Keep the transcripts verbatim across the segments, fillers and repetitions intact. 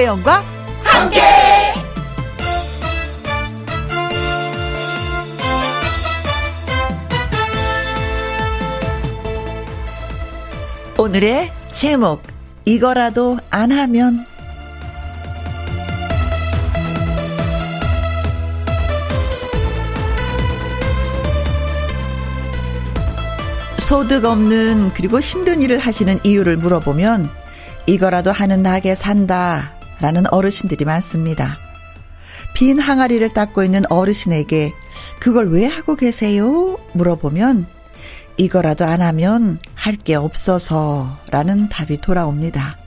김혜영과 함께. 오늘의 제목, 이거라도 안 하면. 소득 없는 그리고 힘든 일을 하시는 이유를 물어보면 이거라도 하는 낙에 산다 라는 어르신들이 많습니다. 빈 항아리를 닦고 있는 어르신에게 그걸 왜 하고 계세요? 물어보면 이거라도 안 하면 할 게 없어서 라는 답이 돌아옵니다.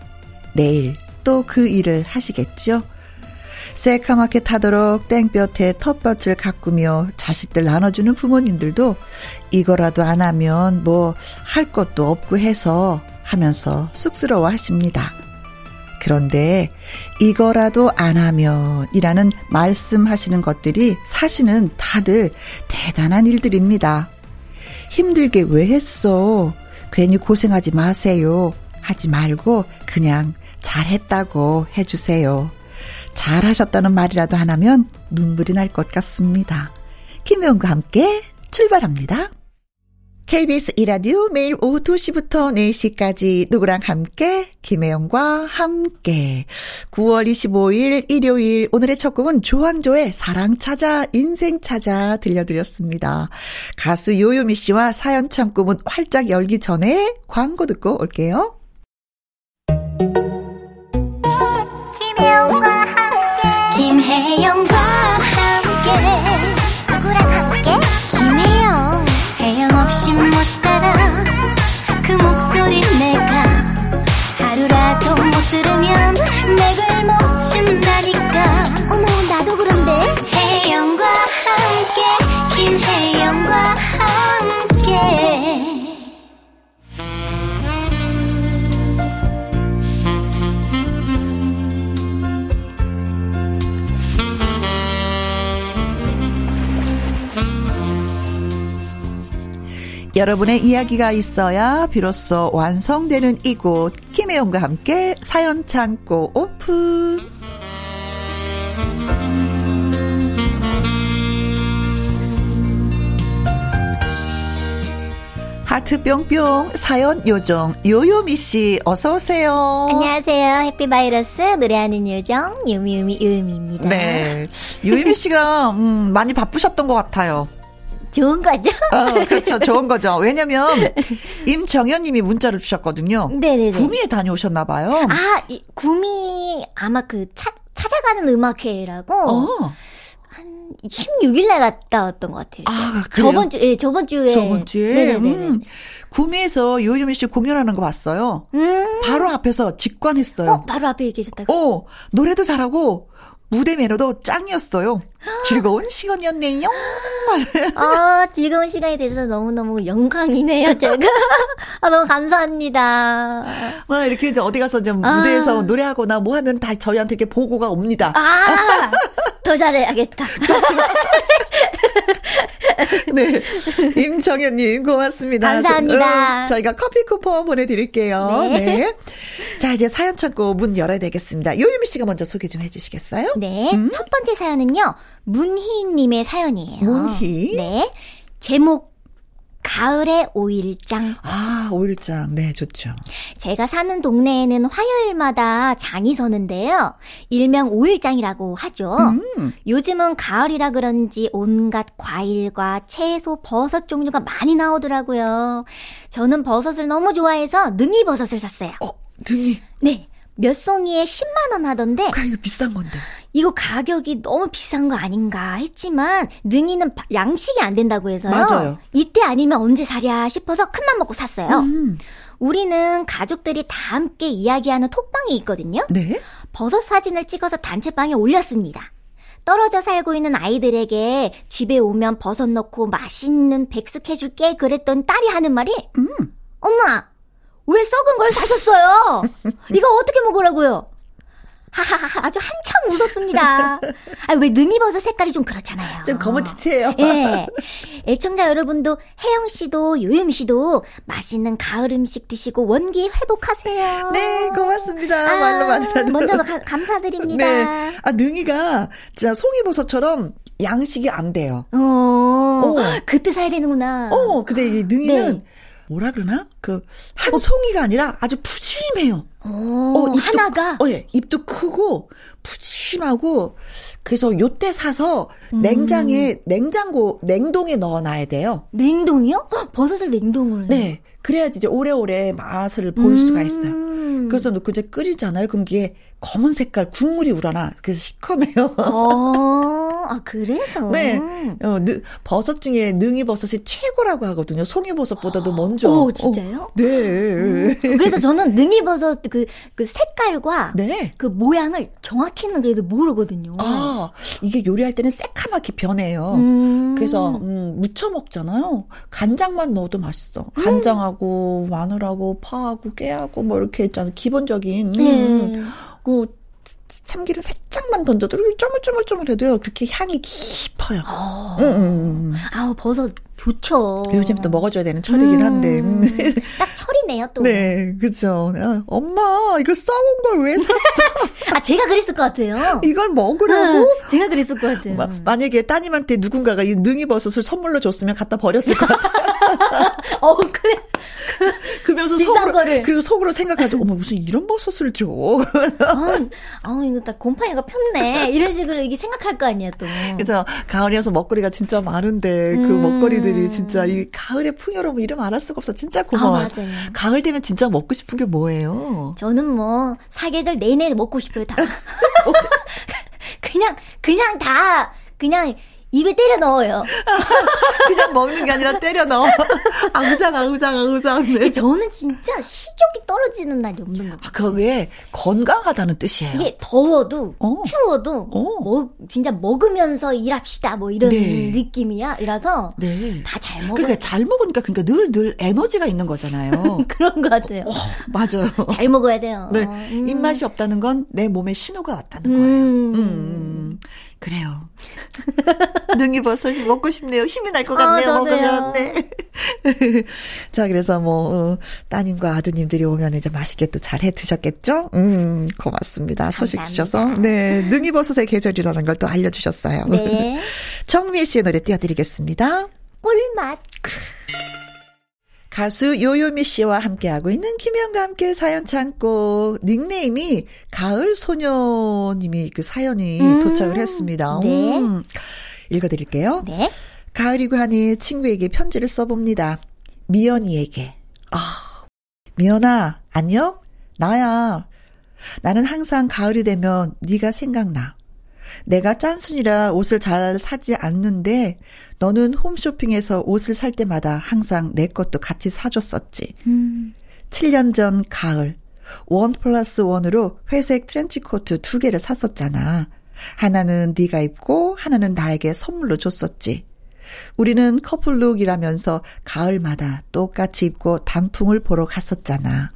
내일 또 그 일을 하시겠죠? 새카맣게 타도록 땡볕에 텃밭을 가꾸며 자식들 나눠주는 부모님들도 이거라도 안 하면 뭐 할 것도 없고 해서 하면서 쑥스러워 하십니다. 그런데 이거라도 안 하면 이라는 말씀하시는 것들이 사실은 다들 대단한 일들입니다. 힘들게 왜 했어? 괜히 고생하지 마세요. 하지 말고 그냥 잘했다고 해주세요. 잘하셨다는 말이라도 안 하면 눈물이 날 것 같습니다. 김혜영과 함께 출발합니다. 케이비에스 일 라디오 매일 오후 두 시부터 네 시까지 누구랑 함께, 김혜영과 함께. 구월 이십오일 일요일, 오늘의 첫 곡은 조항조의 사랑 찾아 인생 찾아 들려드렸습니다. 가수 요요미 씨와 사연 창구문 활짝 열기 전에 광고 듣고 올게요. 김혜영과 김혜영과 함께. 누구랑 함께? 김혜영. 혜영 없이 못 살아. 그 목소리 내가 하루라도 못 들으면 맥을 못 준다니까. 어머 나도 그런데. 혜영과 함께, 김혜영과 함께. 여러분의 이야기가 있어야 비로소 완성되는 이곳, 김혜영과 함께 사연 창고 오픈. 하트 뿅뿅 사연 요정 요요미 씨, 어서 오세요. 안녕하세요. 해피바이러스 노래하는 요정 요미요미 요요미입니다. 네, 요요미 씨가 음, 많이 바쁘셨던 것 같아요. 좋은 거죠? 어, 그렇죠. 좋은 거죠. 왜냐면 임정현 님이 문자를 주셨거든요. 네네네. 구미에 다녀오셨나 봐요. 아, 이, 구미 아마 그 차, 찾아가는 음악회라고. 어. 한 십육일 날 갔다 왔던 것 같아요. 아, 그래요? 저번 주, 예, 저번 주에. 저번 주에. 네네네. 음, 구미에서 요요미 씨 공연하는 거 봤어요. 음. 바로 앞에서 직관했어요. 어, 바로 앞에 계셨다고? 어, 노래도 잘하고. 무대 매너도 짱이었어요. 즐거운 시간이었네요. 아, 즐거운 시간이 돼서 너무너무 영광이네요, 제가. 아, 너무 감사합니다. 아, 이렇게 이제 어디 가서 좀 아. 무대에서 노래하거나 뭐 하면 다 저희한테 이렇게 보고가 옵니다. 아, 더 잘해야겠다. 네. 임정현님, 고맙습니다. 감사합니다. 음, 저희가 커피 쿠폰 보내드릴게요. 네. 네. 자, 이제 사연 찾고 문 열어야 되겠습니다. 요유미 씨가 먼저 소개 좀 해주시겠어요? 네. 음? 첫 번째 사연은요, 문희님의 사연이에요. 문희? 네. 제목, 가을의 오일장. 아, 오일장. 네, 좋죠. 제가 사는 동네에는 화요일마다 장이 서는데요. 일명 오일장이라고 하죠. 음. 요즘은 가을이라 그런지 온갖 과일과 채소, 버섯 종류가 많이 나오더라고요. 저는 버섯을 너무 좋아해서 능이버섯을 샀어요. 어, 능이? 네. 몇 송이에 십만 원 하던데. 그래, 이거 비싼 건데. 이거 가격이 너무 비싼 거 아닌가 했지만 능이는 양식이 안 된다고 해서요. 맞아요. 이때 아니면 언제 사랴 싶어서 큰맘 먹고 샀어요. 음. 우리는 가족들이 다 함께 이야기하는 톡방이 있거든요. 네. 버섯 사진을 찍어서 단체방에 올렸습니다. 떨어져 살고 있는 아이들에게 집에 오면 버섯 넣고 맛있는 백숙 해줄게 그랬던 딸이 하는 말이 음. 엄마! 왜 썩은 걸 사셨어요? 이거 어떻게 먹으라고요? 하하하, 아주 한참 웃었습니다. 아, 왜 능이 버섯 색깔이 좀 그렇잖아요. 좀 거뭇해요. 예. 애청자 여러분도 혜영 씨도 요요미 씨도 맛있는 가을 음식 드시고 원기 회복하세요. 네, 고맙습니다. 아, 말로 만나도 먼저 가, 감사드립니다. 네. 아, 능이가 진짜 송이버섯처럼 양식이 안 돼요. 어, 오. 그때 사야 되는구나. 어, 근데 이 능이는 네. 뭐라 그러나? 그, 한 어. 송이가 아니라 아주 푸짐해요. 오, 어, 입도, 하나가? 어, 예. 입도 크고, 푸짐하고, 그래서 요때 사서 음. 냉장에, 냉장고, 냉동에 넣어놔야 돼요. 냉동이요? 헉, 버섯을 냉동을. 네. 그래야지 이제 오래오래 맛을 볼 음. 수가 있어요. 그래서 놓고 이제 끓이잖아요. 그럼 이게 검은 색깔 국물이 우러나. 그래서 시커매요. 어. 아, 그래서? 네. 어, 느, 버섯 중에 능이버섯이 최고라고 하거든요. 송이버섯보다도 먼저. 오, 진짜요? 어, 네. 음. 그래서 저는 능이버섯 그, 그 색깔과 네. 그 모양을 정확히는 그래도 모르거든요. 아, 이게 요리할 때는 새카맣게 변해요. 음. 그래서, 음, 무쳐 먹잖아요. 간장만 넣어도 맛있어. 간장하고, 음. 마늘하고, 파하고, 깨하고, 뭐 이렇게 있잖아요. 기본적인. 음. 그, 참기름 살짝만 던져도 쪼물쪼물쪼물해도요 그렇게 향이 깊어요. 어. 음, 음. 아우 버섯 좋죠. 요즘 또 먹어줘야 되는 철이긴 한데 음. 딱 철이네요 또. 네, 그렇죠. 아, 엄마 이걸 썩은 걸 왜 샀어? 아 제가 그랬을 것 같아요. 이걸 먹으라고? 아, 제가 그랬을 것 같아요. 마, 만약에 따님한테 누군가가 이 능이버섯을 선물로 줬으면 갖다 버렸을 것 같아요. 어 그래. 그러면서 비싼 속으로, 거를. 그리고 속으로 생각하죠. 어머, 무슨 이런 버섯을 줘. 아, 아, 이거 딱 곰팡이가 폈네. 이런 식으로 이게 생각할 거 아니야, 또. 그죠. 가을이어서 먹거리가 진짜 많은데, 음. 그 먹거리들이 진짜 이 가을의 풍요로움 이름 알 수가 없어. 진짜 고마워. 아, 맞아요. 가을 되면 진짜 먹고 싶은 게 뭐예요? 저는 뭐, 사계절 내내 먹고 싶어요, 다. 그냥, 그냥 다, 그냥, 입에 때려 넣어요. 그냥 먹는 게 아니라 때려 넣어. 앙상, 앙상, 앙상. 저는 진짜 식욕이 떨어지는 날이 없는 것 같아요. 아, 그게 건강하다는 뜻이에요. 이게 더워도, 어. 추워도, 어. 뭐, 진짜 먹으면서 일합시다, 뭐 이런 네. 느낌이야. 이라서 네. 다 잘 먹어요. 그러니까 잘 먹으니까 그러니까 늘, 늘 에너지가 있는 거잖아요. 그런 것 같아요. 어, 어, 맞아요. 잘 먹어야 돼요. 네. 음. 입맛이 없다는 건 내 몸에 신호가 왔다는 거예요. 음. 음. 그래요. 능이버섯이 먹고 싶네요. 힘이 날 것 같네요. 아, 먹으면. 네. 자, 그래서 뭐 어, 따님과 아드님들이 오면 이제 맛있게 또 잘해 드셨겠죠? 음, 고맙습니다. 소식 감사합니다. 주셔서. 네, 능이버섯의 계절이라는 걸 또 알려주셨어요. 네. 정미애 씨의 노래 띄워드리겠습니다. 꿀맛. 가수 요요미 씨와 함께하고 있는 김혜영과 함께 사연 창고 닉네임이 가을소녀님이 그 사연이 음. 도착을 했습니다. 네. 음. 읽어드릴게요. 네. 가을이고 하니 친구에게 편지를 써봅니다. 미연이에게. 아, 미연아 안녕? 나야. 나는 항상 가을이 되면 네가 생각나. 내가 짠순이라 옷을 잘 사지 않는데 너는 홈쇼핑에서 옷을 살 때마다 항상 내 것도 같이 사줬었지. 음. 칠 년 전 가을 원 플러스 원으로 회색 트렌치코트 두 개를 샀었잖아. 하나는 네가 입고 하나는 나에게 선물로 줬었지. 우리는 커플룩이라면서 가을마다 똑같이 입고 단풍을 보러 갔었잖아.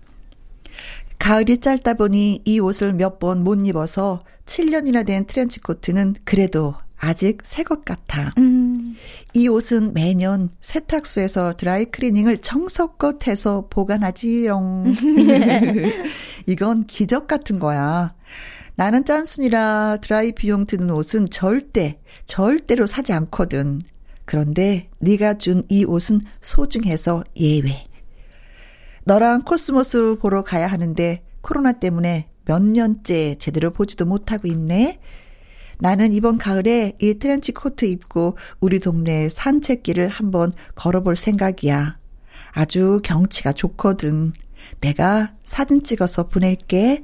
가을이 짧다 보니 이 옷을 몇 번 못 입어서 칠 년이나 된 트렌치코트는 그래도 아직 새 것 같아. 음. 이 옷은 매년 세탁소에서 드라이클리닝을 정석껏 해서 보관하지용. 이건 기적 같은 거야. 나는 짠순이라 드라이 비용 드는 옷은 절대 절대로 사지 않거든. 그런데 네가 준 이 옷은 소중해서 예외. 너랑 코스모스 보러 가야 하는데 코로나 때문에 몇 년째 제대로 보지도 못하고 있네. 나는 이번 가을에 이 트렌치 코트 입고 우리 동네 산책길을 한번 걸어볼 생각이야. 아주 경치가 좋거든. 내가 사진 찍어서 보낼게.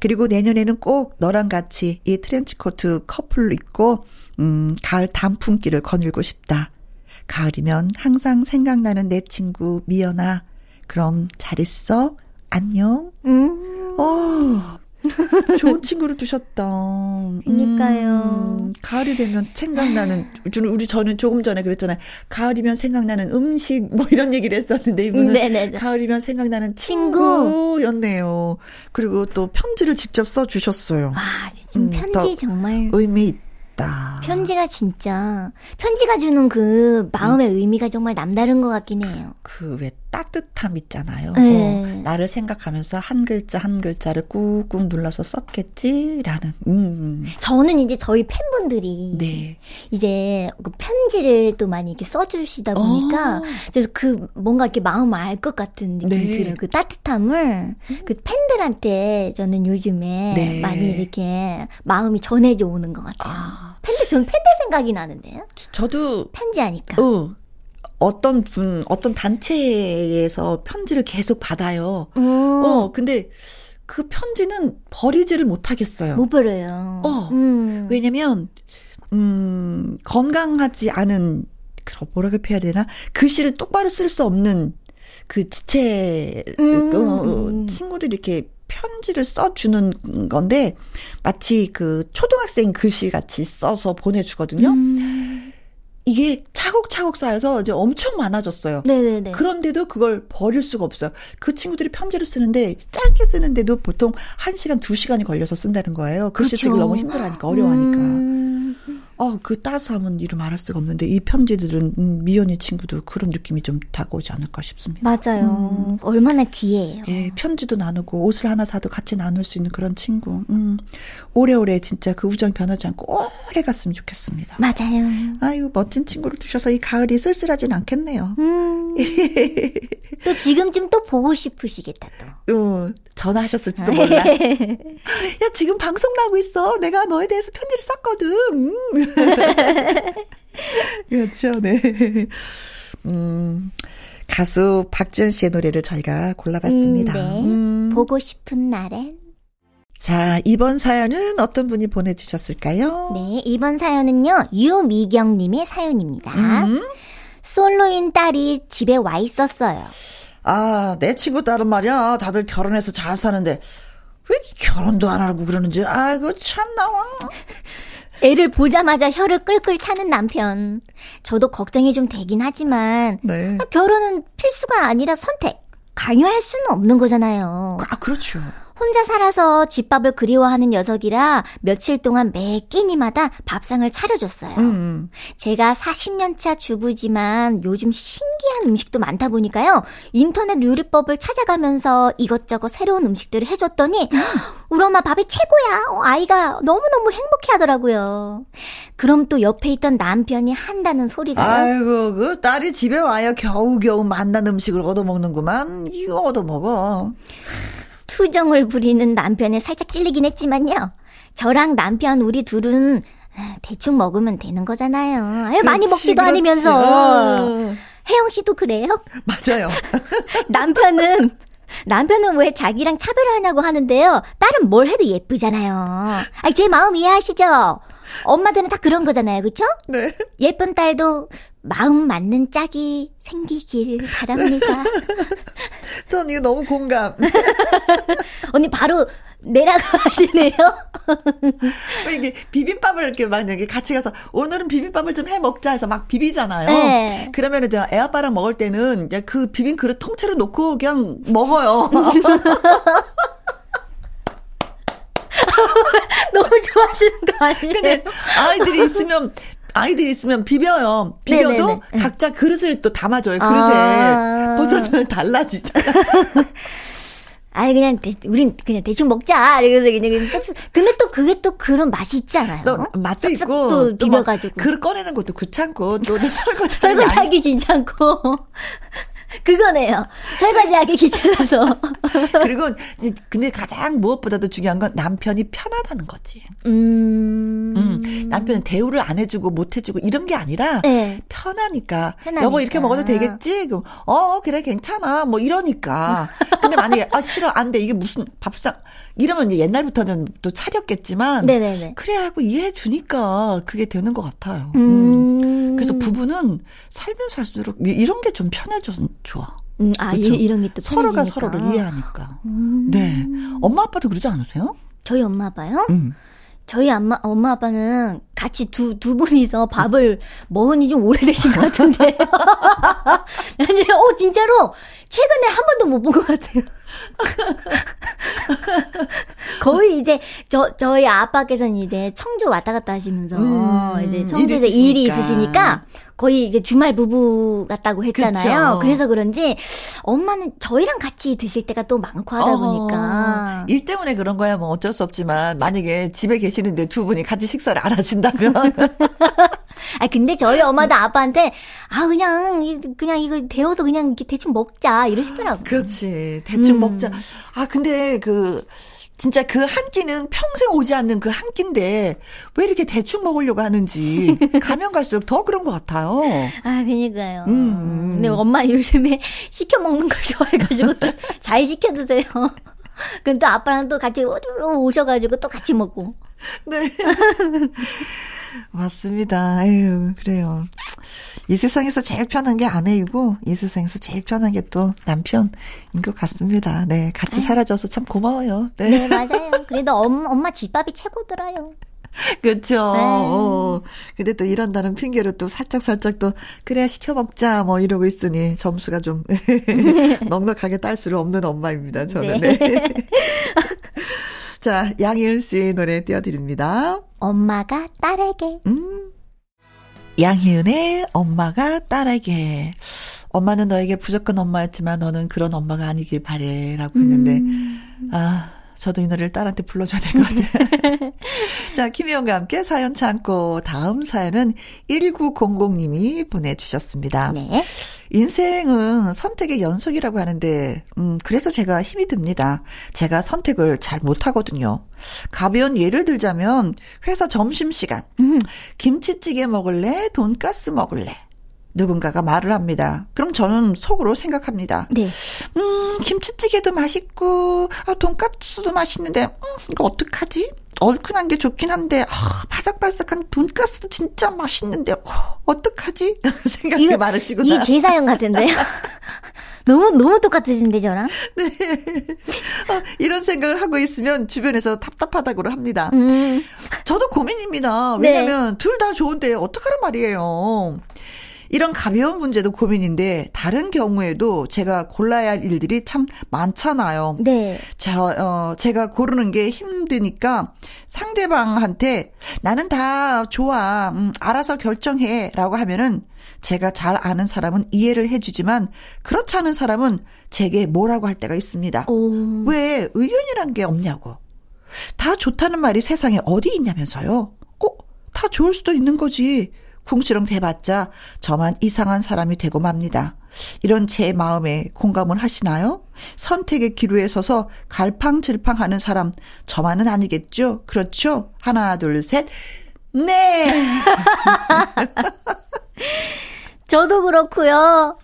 그리고 내년에는 꼭 너랑 같이 이 트렌치 코트 커플 입고 음, 가을 단풍길을 거닐고 싶다. 가을이면 항상 생각나는 내 친구 미연아. 그럼 잘 있어. 안녕. 음. 어, 좋은 친구를 두셨다. 그러니까요. 음, 가을이 되면 생각나는 우리 저는 조금 전에 그랬잖아요. 가을이면 생각나는 음식 뭐 이런 얘기를 했었는데 이분은 네네네. 가을이면 생각나는 친구였네요. 그리고 또 편지를 직접 써주셨어요. 와, 요즘 편지 음, 정말 의미 좋겠다. 편지가 진짜 편지가 주는 그 마음의 음. 의미가 정말 남다른 것 같긴 해요. 그 왜 따뜻함 있잖아요. 뭐 나를 생각하면서 한 글자 한 글자를 꾹꾹 눌러서 썼겠지라는. 음. 저는 이제 저희 팬분들이 네. 이제 그 편지를 또 많이 이렇게 써주시다 보니까 그래서 그 뭔가 이렇게 마음을 알 것 같은 느낌이 네. 들어요. 그 따뜻함을 음. 그 팬들한테 저는 요즘에 네. 많이 이렇게 마음이 전해져 오는 것 같아요. 아. 팬들 저는 팬들 생각이 나는데요. 저도 편지하니까. 어. 어떤 분, 어떤 단체에서 편지를 계속 받아요. 오. 어, 근데 그 편지는 버리지를 못하겠어요. 못 버려요. 어, 음. 왜냐면, 음, 건강하지 않은, 그럼 뭐라고 표현해야 되나? 글씨를 똑바로 쓸 수 없는 그 지체, 음. 어, 친구들이 이렇게 편지를 써주는 건데, 마치 그 초등학생 글씨 같이 써서 보내주거든요. 음. 이게 차곡차곡 쌓여서 이제 엄청 많아졌어요. 네네네. 그런데도 그걸 버릴 수가 없어요. 그 친구들이 편지를 쓰는데 짧게 쓰는데도 보통 한 시간, 두 시간이 걸려서 쓴다는 거예요. 글씨 쓰기 너무 힘들어하니까 어려워하니까. 음. 어, 그 따스함은 이루 말할 수가 없는데 이 편지들은 음, 미연이 친구도 그런 느낌이 좀 다가오지 않을까 싶습니다. 맞아요. 음. 얼마나 귀해요. 예, 편지도 나누고 옷을 하나 사도 같이 나눌 수 있는 그런 친구. 음. 오래오래 진짜 그 우정 변하지 않고 오래 갔으면 좋겠습니다. 맞아요. 아유 멋진 친구를 두셔서 이 가을이 쓸쓸하진 않겠네요. 음. 또 지금쯤 또 보고 싶으시겠다 또. 어, 전화하셨을지도 몰라. 야 지금 방송 나오고 있어. 내가 너에 대해서 편지를 썼거든. 음. 그렇죠, 네. 음, 가수 박지현 씨의 노래를 저희가 골라봤습니다. 음, 네. 음. 보고 싶은 날엔. 자, 이번 사연은 어떤 분이 보내주셨을까요? 네, 이번 사연은요, 유미경 님의 사연입니다. 음. 솔로인 딸이 집에 와 있었어요. 아, 내 친구 딸은 말이야, 다들 결혼해서 잘 사는데, 왜 결혼도 안 하고 그러는지, 아이고, 참, 나와. 애를 보자마자 혀를 끌끌 차는 남편. 저도 걱정이 좀 되긴 하지만 네. 결혼은 필수가 아니라 선택, 강요할 수는 없는 거잖아요. 아, 그렇죠. 혼자 살아서 집밥을 그리워하는 녀석이라 며칠 동안 매 끼니마다 밥상을 차려줬어요. 음. 제가 사십 년차 주부지만 요즘 신기한 음식도 많다 보니까요. 인터넷 요리법을 찾아가면서 이것저것 새로운 음식들을 해줬더니 우리 엄마 밥이 최고야. 아이가 너무너무 행복해하더라고요. 그럼 또 옆에 있던 남편이 한다는 소리가요. 아이고 그 딸이 집에 와야 겨우겨우 맛난 음식을 얻어먹는구만. 이거 얻어먹어. 투정을 부리는 남편에 살짝 찔리긴 했지만요. 저랑 남편 우리 둘은 대충 먹으면 되는 거잖아요. 아유, 그렇지, 많이 먹지도 그렇지. 않으면서. 어. 혜영 씨도 그래요? 맞아요. 남편은 남편은 왜 자기랑 차별하냐고 하는데요. 딸은 뭘 해도 예쁘잖아요. 아, 제 마음 이해하시죠? 엄마들은 다 그런 거잖아요. 그렇죠? 네. 예쁜 딸도 마음 맞는 짝이 생기길 바랍니다. 전 이거 너무 공감. 언니 바로 내려가시네요. 이게 비빔밥을 이렇게 만약에 같이 가서 오늘은 비빔밥을 좀 해 먹자 해서 막 비비잖아요. 네. 그러면 이제 애아빠랑 먹을 때는 이제 그 비빔 그릇 통째로 놓고 그냥 먹어요. 너무 좋아하시는 거 아니에요? 근데 아이들이 있으면 아이들이 있으면 비벼요. 비벼도 네네네. 각자 그릇을 또 담아줘요. 그릇에 아~ 벌써 달라지잖아. 아이 그냥 대, 우린 그냥 대충 먹자. 이래서 그냥 쓱쓱. 근데 또 그게 또 그런 맛이 있잖아요. 또 맛도 있고 또 비벼가지고 그릇 꺼내는 것도 귀찮고 또 설거지 설거지하기 귀찮고. 그거네요. 설거지하기 귀찮아서. 그리고 근데 가장 무엇보다도 중요한 건 남편이 편하다는 거지. 음. 음. 남편은 대우를 안 해주고 못 해주고 이런 게 아니라 네. 편하니까. 편하니까. 여보 이렇게 먹어도 되겠지? 그럼 어 그래 괜찮아. 뭐 이러니까. 근데 만약에 아 싫어 안 돼 이게 무슨 밥상. 이러면 이제 옛날부터는 또 차렸겠지만 네네네. 그래 하고 이해해 주니까 그게 되는 것 같아요. 음. 음. 그래서 부부는 살면 살수록 이런 게 좀 편해져서 좋아. 음, 아 그렇죠? 이런 게 또 편해지니까. 서로가 서로를 이해하니까. 음. 네. 엄마 아빠도 그러지 않으세요? 저희 엄마 아빠요? 음. 저희 엄마, 엄마 아빠는 같이 두, 두 분이서 밥을 먹으니 좀 오래되신 것 같은데요. 어, 진짜로 최근에 한 번도 못 본 것 같아요. 거의 이제 저 저희 아빠께서는 이제 청주 왔다 갔다 하시면서 음, 이제 청주에서 일이, 일이 있으시니까 거의 이제 주말 부부 같다고 했잖아요. 그쵸. 그래서 그런지 엄마는 저희랑 같이 드실 때가 또 많고 하다 보니까 어, 일 때문에 그런 거야 뭐 어쩔 수 없지만 만약에 집에 계시는데 두 분이 같이 식사를 안 하신다면. 아 근데 저희 엄마도 아빠한테 아 그냥 그냥 이거 데워서 그냥 이렇게 대충 먹자 이러시더라고요. 그렇지 대충 음. 먹자. 아 근데 그. 진짜 그 한 끼는 평생 오지 않는 그 한 끼인데 왜 이렇게 대충 먹으려고 하는지 가면 갈수록 더 그런 것 같아요. 아, 그러니까요. 음. 근데 엄마 요즘에 시켜 먹는 걸 좋아해가지고 또 잘 시켜 드세요. 그럼 또 아빠랑 또 같이 오셔가지고 또 같이 먹고. 네. 맞습니다. 아유, 그래요. 이 세상에서 제일 편한 게 아내이고, 이 세상에서 제일 편한 게 또 남편인 것 같습니다. 네. 같이 살아줘서 참 고마워요. 네. 네, 맞아요. 그래도 엄, 엄마 집밥이 최고더라요. 그렇죠. 네. 어. 근데 또 이런다는 핑계로 또 살짝살짝 또 그래야 시켜먹자 뭐 이러고 있으니 점수가 좀 넉넉하게 딸 수는 없는 엄마입니다. 저는. 네. 네. 자, 양희은 씨의 노래 띄워드립니다. 엄마가 딸에게. 음. 양희은의 엄마가 딸에게. 엄마는 너에게 부족한 엄마였지만 너는 그런 엄마가 아니길 바래라고 했는데 음. 아 저도 이 노래를 딸한테 불러줘야 될 것 같아요. 자, 김혜영과 함께 사연 참고 다음 사연은 천구백님이 보내주셨습니다. 네. 인생은 선택의 연속이라고 하는데 음, 그래서 제가 힘이 듭니다. 제가 선택을 잘 못하거든요. 가벼운 예를 들자면 회사 점심시간 음, 김치찌개 먹을래? 돈가스 먹을래? 누군가가 말을 합니다. 그럼 저는 속으로 생각합니다. 네. 음, 김치찌개도 맛있고, 아, 돈가스도 맛있는데, 음, 이거 어떡하지? 얼큰한 게 좋긴 한데, 아, 바삭바삭한 돈가스도 진짜 맛있는데, 어, 어떡하지? 생각이 이거, 많으시구나. 이 제 사연 같은데요? 너무, 너무 똑같으신데, 저랑? 네. 어, 이런 생각을 하고 있으면 주변에서 답답하다고 합니다. 음. 저도 고민입니다. 왜냐면, 네. 둘 다 좋은데, 어떡하란 말이에요. 이런 가벼운 문제도 고민인데 다른 경우에도 제가 골라야 할 일들이 참 많잖아요. 네. 저, 어, 제가 고르는 게 힘드니까 상대방한테 나는 다 좋아, 음, 알아서 결정해 라고 하면은 제가 잘 아는 사람은 이해를 해주지만 그렇지 않은 사람은 제게 뭐라고 할 때가 있습니다. 오. 왜 의견이란 게 없냐고. 다 좋다는 말이 세상에 어디 있냐면서요. 어? 다 좋을 수도 있는 거지. 궁시렁 대봤자 저만 이상한 사람이 되고 맙니다. 이런 제 마음에 공감을 하시나요? 선택의 기로에 서서 갈팡질팡하는 사람 저만은 아니겠죠? 그렇죠? 하나 둘 셋 네. 저도 그렇고요.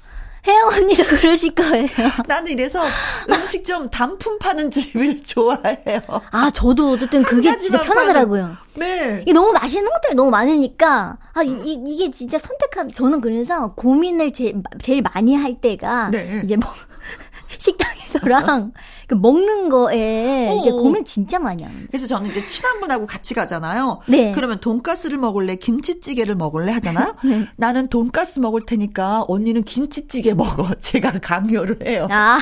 혜영 언니도 그러실 거예요. 나는 이래서 음식점 단품 파는 집을 좋아해요. 아, 저도 어쨌든 그게 진짜 편하더라고요. 파는. 네. 이게 너무 맛있는 것들이 너무 많으니까, 아, 이, 이, 이게 진짜 선택한, 저는 그래서 고민을 제, 제일 많이 할 때가, 네. 이제 뭐, 식당에서랑, 먹는 거에 어어. 이제 고민 진짜 많이 합니다. 그래서 저는 이제 친한 분하고 같이 가잖아요. 네. 그러면 돈가스를 먹을래, 김치찌개를 먹을래 하잖아요. 네. 나는 돈가스 먹을 테니까 언니는 김치찌개 먹어. 제가 강요를 해요. 아,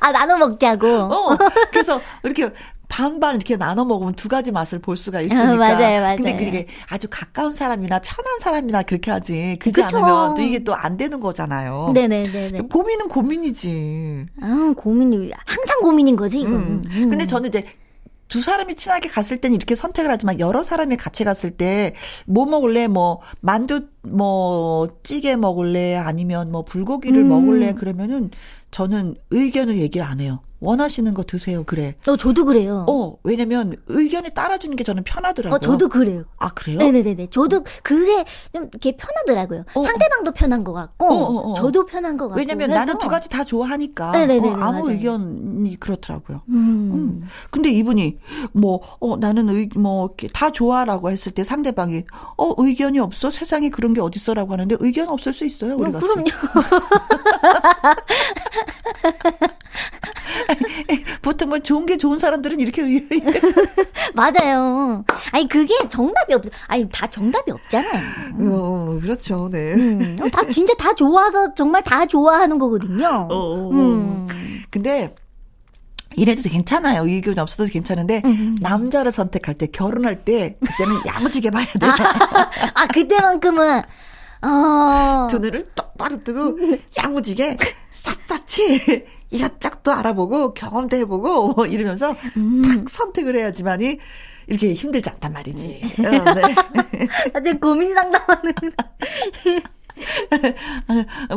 아 나눠 먹자고. 어, 그래서 이렇게 반반 이렇게 나눠 먹으면 두 가지 맛을 볼 수가 있으니까. 아, 맞아요, 맞아요. 근데 그게 아주 가까운 사람이나 편한 사람이나 그렇게 하지. 그렇지 않으면 또 이게 또 안 되는 거잖아요. 네네네. 고민은 고민이지. 아, 고민이 항상. 고민인 거지 이건. 음. 음. 근데 저는 이제 두 사람이 친하게 갔을 때는 이렇게 선택을 하지만 여러 사람이 같이 갔을 때 뭐 먹을래 뭐 만두 뭐 찌개 먹을래 아니면 뭐 불고기를 음. 먹을래 그러면은 저는 의견을 얘기 안 해요. 원하시는 거 드세요. 그래. 어 저도 그래요. 어 왜냐면 의견에 따라주는 게 저는 편하더라고요. 어 저도 그래요. 아 그래요? 네네네네. 저도 그게 좀 이렇게 편하더라고요. 어. 상대방도 편한 것 같고 어, 어, 어. 저도 편한 것 같고. 왜냐면 그래서. 나는 두 가지 다 좋아하니까. 네네네. 어, 아무 맞아요. 의견이 그렇더라고요. 음. 음. 근데 이분이 뭐 어, 나는 의, 뭐 다 좋아라고 했을 때 상대방이 어 의견이 없어 세상에 그런 게 어디 있어라고 하는데 의견 없을 수 있어요. 우리 어, 같이. 그럼요. 보통 뭐 좋은 게 좋은 사람들은 이렇게 맞아요. 아니 그게 정답이 없. 아니 다 정답이 없잖아요. 어 그렇죠, 네. 음, 다 진짜 다 좋아서 정말 다 좋아하는 거거든요. 어. 음. 근데 이래도 괜찮아요. 의견이 없어도 괜찮은데 음. 남자를 선택할 때 결혼할 때 그때는 야무지게 봐야 돼요. 아, 아 그때만큼은 어. 두 눈을 똑바로 뜨고 야무지게 샅샅이 이것저것도 알아보고 경험도 해보고 뭐 이러면서 음. 딱 선택을 해야지만이 이렇게 힘들지 않단 말이지. 음. 어, 네. 아주 고민 상담하는.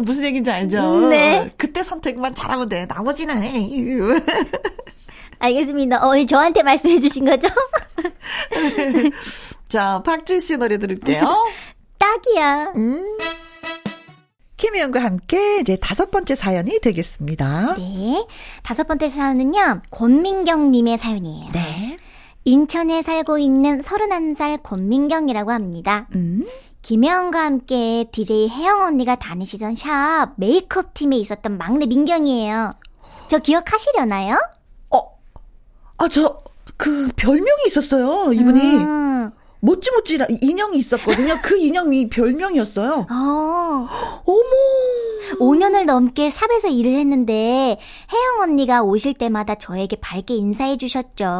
무슨 얘기인지 알죠? 네. 그때 선택만 잘하면 돼. 나머지는. 알겠습니다. 어, 저한테 말씀해 주신 거죠? 자, 박주희 씨 노래 들을게요. 딱이야. 음. 김혜영과 함께 이제 다섯 번째 사연이 되겠습니다. 네. 다섯 번째 사연은요, 권민경 님의 사연이에요. 네. 인천에 살고 있는 서른한 살 권민경이라고 합니다. 음. 김혜영과 함께 디제이 혜영 언니가 다니시던 샵 메이크업 팀에 있었던 막내 민경이에요. 저 기억하시려나요? 어, 아, 저, 그, 별명이 있었어요, 이분이. 음. 모찌모찌라 인형이 있었거든요. 그 인형이 별명이었어요. 어. 어머. 오 년을 넘게 샵에서 일을 했는데, 혜영 언니가 오실 때마다 저에게 밝게 인사해 주셨죠.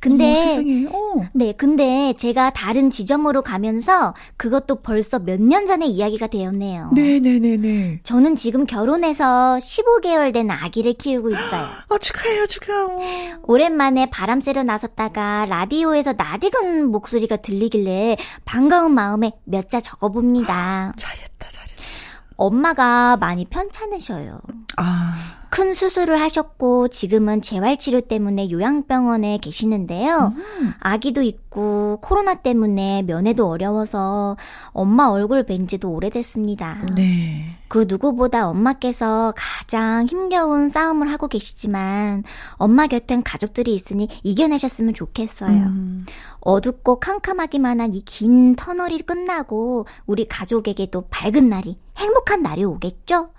근데 어, 네, 근데 제가 다른 지점으로 가면서 그것도 벌써 몇 년 전의 이야기가 되었네요. 네네네네. 저는 지금 결혼해서 열다섯 개월 된 아기를 키우고 있어요. 아, 축하해요, 축하해요. 오랜만에 바람 쐬러 나섰다가 라디오에서 나디근 목소리가 들리길래 반가운 마음에 몇 자 적어봅니다. 잘했다, 잘했다. 엄마가 많이 편찮으셔요. 아. 큰 수술을 하셨고 지금은 재활치료 때문에 요양병원에 계시는데요. 음. 아기도 있고 코로나 때문에 면회도 어려워서 엄마 얼굴 뵌 지도 오래됐습니다. 네. 그 누구보다 엄마께서 가장 힘겨운 싸움을 하고 계시지만 엄마 곁엔 가족들이 있으니 이겨내셨으면 좋겠어요. 음. 어둡고 캄캄하기만 한 이 긴 터널이 끝나고 우리 가족에게도 밝은 날이, 행복한 날이 오겠죠?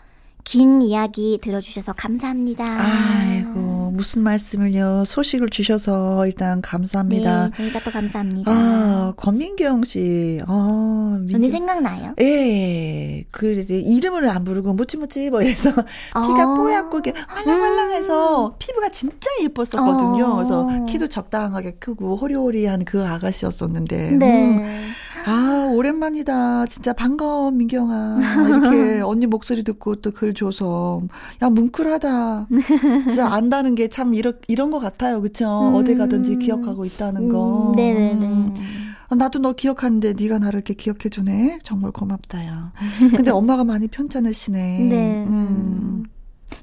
긴 이야기 들어주셔서 감사합니다. 아이고, 무슨 말씀을요. 소식을 주셔서 일단 감사합니다. 네, 저희가 또 감사합니다. 아, 권민경 씨. 아, 민... 오늘 생각나요? 예. 그 이름을 안 부르고 무찌무찌 뭐 이래서 어. 키가 뽀얗고 이렇게 말랑말랑해서 음. 피부가 진짜 예뻤었거든요. 어. 그래서 키도 적당하게 크고 호리호리한 그 아가씨였었는데. 네. 음. 아, 오랜만이다. 진짜 반가워, 민경아. 이렇게 언니 목소리 듣고 또 글 줘서. 야, 뭉클하다. 진짜 안다는 게 참 이런, 이런 것 같아요. 그쵸? 음. 어디 가든지 기억하고 있다는 거. 음, 네네네. 음. 나도 너 기억하는데 네가 나를 이렇게 기억해주네. 정말 고맙다요. 근데 엄마가 많이 편찮으시네. 네. 음.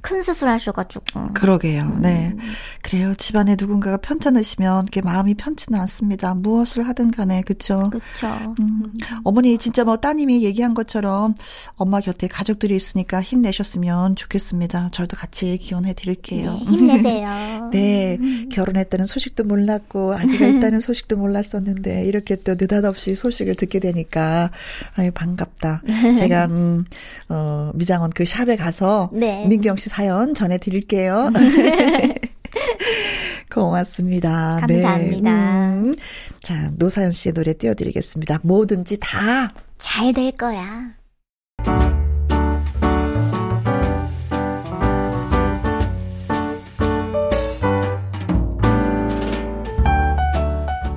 큰 수술하셔가지고. 그러게요. 네. 음. 그래요. 집안에 누군가가 편찮으시면 이렇게 마음이 편치는 않습니다. 무엇을 하든 간에. 그렇죠. 그렇죠. 음. 어머니 진짜 뭐 따님이 얘기한 것처럼 엄마 곁에 가족들이 있으니까 힘내셨으면 좋겠습니다. 저도 같이 기원해 드릴게요. 네, 힘내세요. 네. 결혼했다는 소식도 몰랐고 아기가 있다는 소식도 몰랐었는데 이렇게 또 느닷없이 소식을 듣게 되니까 아유, 반갑다. 제가 음, 어, 미장원 그 샵에 가서 네. 민경 씨 사연 전해드릴게요. 고맙습니다. 감사합니다. 네. 음. 자, 노사연 씨의 노래 띄워드리겠습니다. 뭐든지 다 잘 될 거야.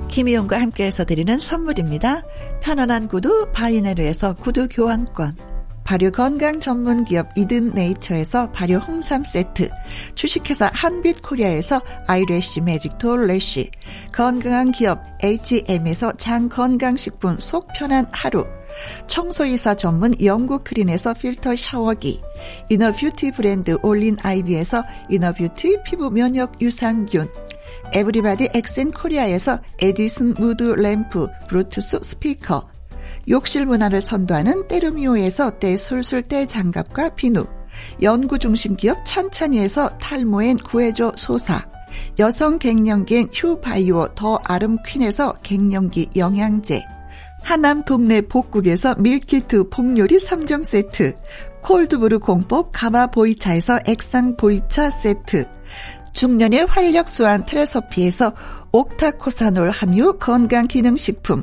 김희용과 함께해서 드리는 선물입니다. 편안한 구두 바이네르에서 구두 교환권, 발효 건강 전문 기업 이든 네이처에서 발효 홍삼 세트, 주식회사 한빛 코리아에서 아이래쉬 매직 톨래쉬, 건강한 기업 에이치엠에서 장 건강식품 속 편한 하루, 청소이사 전문 영국 크린에서 필터 샤워기, 이너뷰티 브랜드 올린 아이비에서 이너뷰티 피부 면역 유산균, 에브리바디 엑센 코리아에서 에디슨 무드 램프 브루투스 스피커, 욕실 문화를 선도하는 때르미오에서 때술술 때장갑과 비누, 연구중심기업 찬찬이에서 탈모엔 구해줘 소사, 여성 갱년기엔 휴바이오 더 아름퀸에서 갱년기 영양제, 하남 동네 복국에서 밀키트 복요리 삼 점 세트, 콜드브루 공법 가마 보이차에서 액상 보이차 세트, 중년의 활력수한 트레서피에서 옥타코사놀 함유 건강기능식품,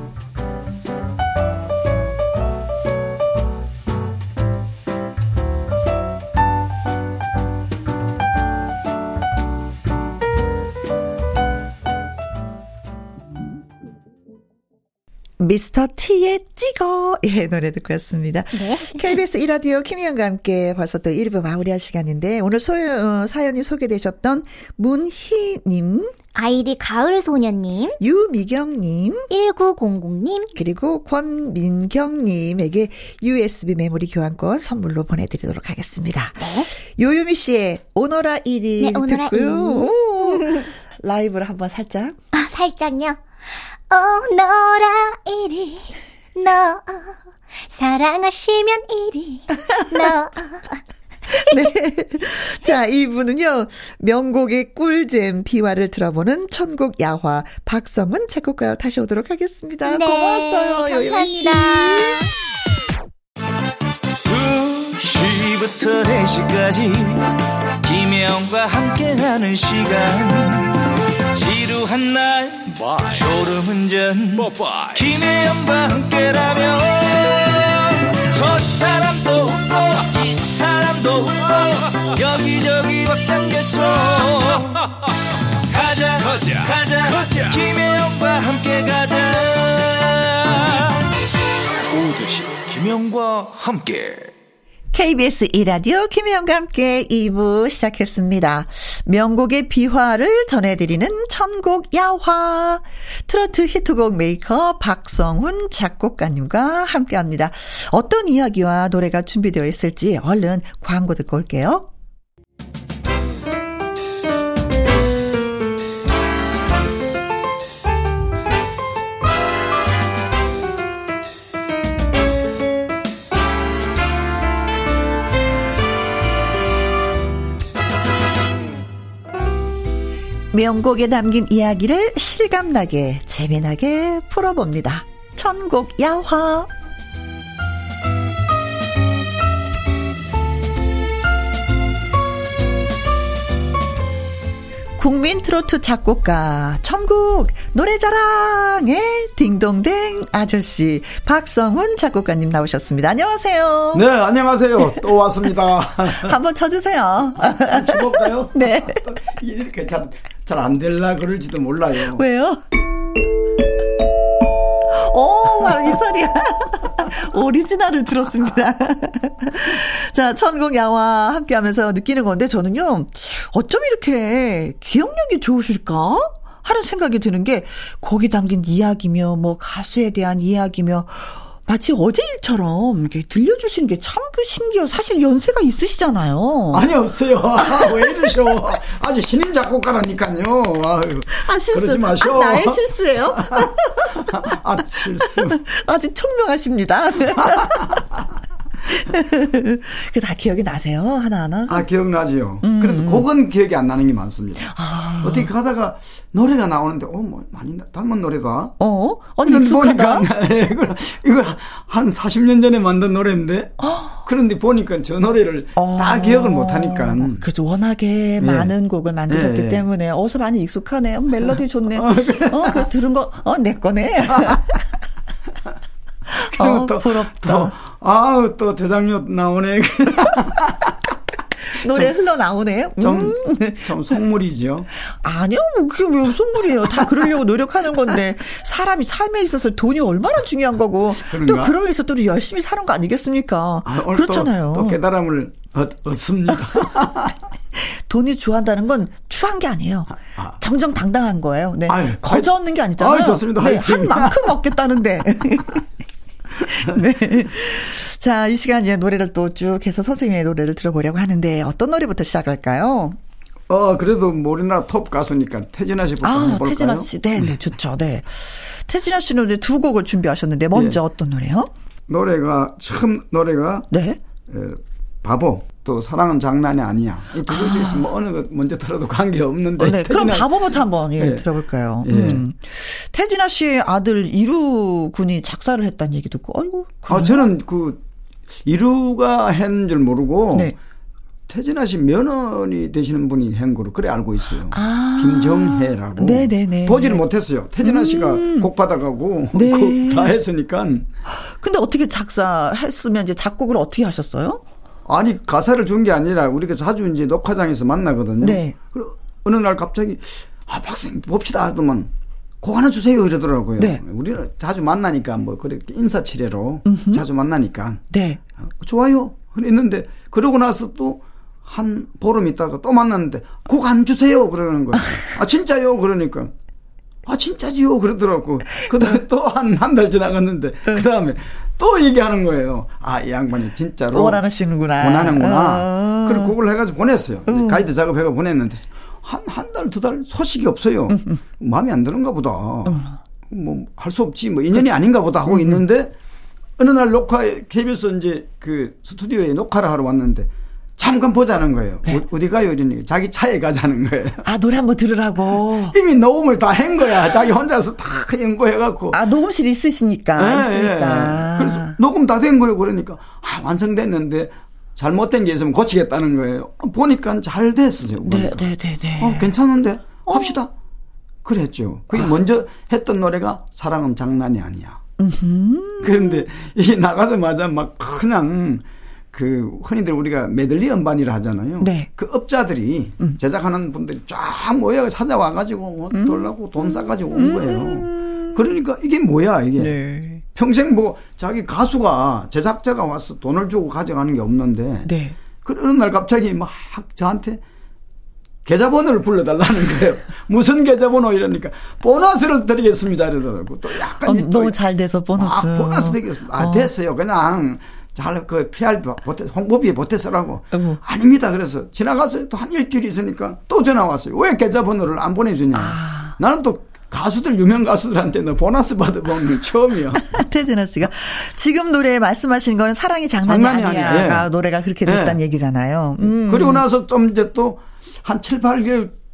미스터 T의 찍어! 예, 노래 듣고 왔습니다. 네. 케이비에스 일 라디오 김희영과 함께 벌써 또 일 부 마무리할 시간인데, 오늘 소요, 어, 사연이 소개되셨던 문희님, 아이디 가을소녀님, 유미경님, 천구백님, 그리고 권민경님에게 유에스비 메모리 교환권 선물로 보내드리도록 하겠습니다. 네. 요요미 씨의 오너라 일이 네, 듣고요. 라이브로 한번 살짝. 아, 살짝요? 오너라 이리 너 사랑하시면 이리 너 네. 자, 이분은요, 명곡의 꿀잼 비화를 들어보는 천국 야화 박성훈 작곡가요. 다시 오도록 하겠습니다. 네, 고마웠어요. 감사합니다. 두 시부터 네 시까지 김혜영과 함께하는 시간, 지루한 날 Bye. 졸음운전 Bye. 김혜영과 함께라면 저 사람도 웃고 이 사람도 웃고 여기저기 벅장개소 가자, 가자 가자 가자 김혜영과 함께 가자. 오두시 김혜영과 함께 케이비에스 이 라디오 김혜영과 함께 이 부 시작했습니다. 명곡의 비화를 전해드리는 천곡 야화, 트로트 히트곡 메이커 박성훈 작곡가님과 함께합니다. 어떤 이야기와 노래가 준비되어 있을지 얼른 광고 듣고 올게요. 명곡에 담긴 이야기를 실감나게 재미나게 풀어봅니다. 천곡 야화. 국민 트로트 작곡가 천국 노래자랑의 딩동댕 아저씨 박성훈 작곡가님 나오셨습니다. 안녕하세요. 네, 안녕하세요. 또 왔습니다. 한번 쳐주세요. 쳐볼까요? 네. 이렇게 참 잘 안 될라 그럴지도 몰라요. 왜요? 오, 바로 이 소리야. 오리지널을 들었습니다. 자, 천국 야와 함께하면서 느끼는 건데, 저는요, 어쩜 이렇게 기억력이 좋으실까 하는 생각이 드는 게, 거기 담긴 이야기며 뭐 가수에 대한 이야기며 마치 어제 일처럼 이렇게 들려주시는 게 참 그 신기해요. 사실 연세가 있으시잖아요. 아니, 없어요. 아, 왜 이러셔. 아주 신인 작곡가라니까요. 아유, 아, 실수. 그러지 마셔. 아, 나의 실수예요? 아, 실수. 아주 총명하십니다. 그 다 기억이 나세요? 하나하나? 아, 기억나지요. 음. 그래도 곡은 기억이 안 나는 게 많습니다. 아. 어떻게 가다가 노래가 나오는데, 어, 뭐, 많이 닮은 노래가? 어? 아니, 익숙하다. 이걸, 이걸 한 사십 년 전에 만든 노래인데, 어? 그런데 보니까 저 노래를 어. 다 기억을 못 하니까. 그렇죠. 워낙에 예. 많은 곡을 만드셨기 예. 때문에, 어서 많이 익숙하네요. 멜로디 좋네. 어, 그래. 어 그 들은 거, 어, 내 거네. 그리고 어, 또, 부럽다. 또, 아우, 또 저장료 나오네. 노래 좀, 흘러나오네요. 음. 좀, 좀 속물이죠. 아니요, 그게 왜 속물이에요. 다 그러려고 노력하는 건데, 사람이 삶에 있어서 돈이 얼마나 중요한 거고, 그런가? 또 그러기 위해서 또 열심히 사는 거 아니겠습니까? 아, 그렇잖아요. 또, 또 깨달음을 얻, 얻습니다. 돈이 좋아한다는 건 추한 게 아니에요. 아, 정정당당한 거예요. 네. 아유, 거저 얻는 게 아니잖아요. 아유, 좋습니다. 네, 한 만큼 얻겠다는데. 네. 자, 이 시간에 노래를 또 쭉 해서 선생님의 노래를 들어보려고 하는데, 어떤 노래부터 시작할까요? 어, 그래도 뭐 우리나라 톱 가수니까 태진아 씨부터 아, 해볼까요? 태진아 씨, 네, 네, 좋죠. 네. 태진아 씨는 이제 두 곡을 준비하셨는데, 먼저 네. 어떤 노래요? 노래가 처음 노래가 네. 에, 바보. 또 사랑은 장난이 아니야. 이 두 곡 중에서 뭐 어느 것 먼저 들어도 관계 없는데. 어, 네. 그럼 바보부터 한번 예, 네. 들어볼까요? 예. 음. 태진아 씨의 아들 이루 군이 작사를 했다는 얘기 듣고, 아이고. 그러면. 아, 저는 그 이루가 한 줄 모르고 네. 태진아 씨 며느리 되시는 분이 한 거로 그래 알고 있어요. 아. 김정혜라고. 네네네. 보지를 못했어요. 태진아 씨가 음. 곡 받아가고 네. 다 했으니까. 근데 어떻게 작사했으면 이제 작곡을 어떻게 하셨어요? 아니 가사를 준 게 아니라 우리가 자주 이제 녹화장에서 만나거든요. 네. 그리고 어느 날 갑자기 아 박사님 봅시다 하더만 곡 하나 주세요 이러더라고요. 네. 우리는 자주 만나니까 뭐 그렇게 인사치레로 음흠. 자주 만나니까. 네. 아, 좋아요. 그랬는데 그러고 나서 또 한 보름 있다가 또 만났는데 곡 안 주세요 그러는 거예요. 아 진짜요 그러니까 아 진짜지요 그러더라고. 그다음에 또 한 한 달 지나갔는데 그다음에 또 얘기하는 거예요. 아 이 양반이 진짜로 원하시는구나. 원하는구나. 어. 그리고 곡을 해가지고 보냈어요. 음. 가이드 작업해가 보냈는데 한 한 달 두 달 소식이 없어요. 음. 마음에 안 드는가 보다. 음. 뭐 할 수 없지 뭐 인연이 아닌가 보다 하고 음. 있는데 어느 날 녹화 케이비에스 이제 그 스튜디오에 녹화를 하러 왔는데. 잠깐 보자는 거예요. 네. 어디 가요? 이러니 자기 차에 가자는 거예요. 아 노래 한번 들으라고. 이미 녹음을 다 한 거야. 자기 혼자서 다 연구해갖고. 아 녹음실 있으시니까. 네, 있으니까. 네. 그래서 녹음 다 된 거예요. 그러니까 아, 완성됐는데 잘못된 게 있으면 고치겠다는 거예요. 보니까 잘 됐어요. 네네네. 네, 네, 네. 어, 괜찮은데 어. 합시다. 그랬죠. 그게 아. 먼저 했던 노래가 사랑은 장난이 아니야. 음흠. 그런데 이게 나가자마자 막 그냥. 그 흔히들 우리가 메들리 음반이라 하잖아요. 네. 그 업자들이 음. 제작하는 분들이 쫙 모여 찾아와 가지고 음. 돌라고 돈 싸 가지고 온 거예요. 음. 그러니까 이게 뭐야 이게. 네. 평생 뭐 자기 가수가 제작자가 와서 돈을 주고 가져가는 게 없는데 네. 그런 날 갑자기 막 저한테 계좌번호를 불러달라는 거예요. 무슨 계좌번호 이러니까 보너스를 드리겠습니다 이러더라고. 또 약간 어, 너무 잘 돼서 보너스. 아 보너스 되겠습니다. 아 어. 됐어요 그냥. 잘, 그, 피알, 홍보비에 보태서라고. 어. 아닙니다. 그래서 지나가서 또 한 일주일 있으니까 또 전화 왔어요. 왜 계좌번호를 안 보내주냐. 아. 나는 또 가수들, 유명 가수들한테는 보너스 받아보는 게 처음이야. 태진아 씨가 지금 노래 말씀하신 거는 사랑이 장난이, 장난이 아니야. 네. 노래가 그렇게 됐다는 네. 얘기잖아요. 음. 그리고 나서 좀 이제 또 한 칠, 팔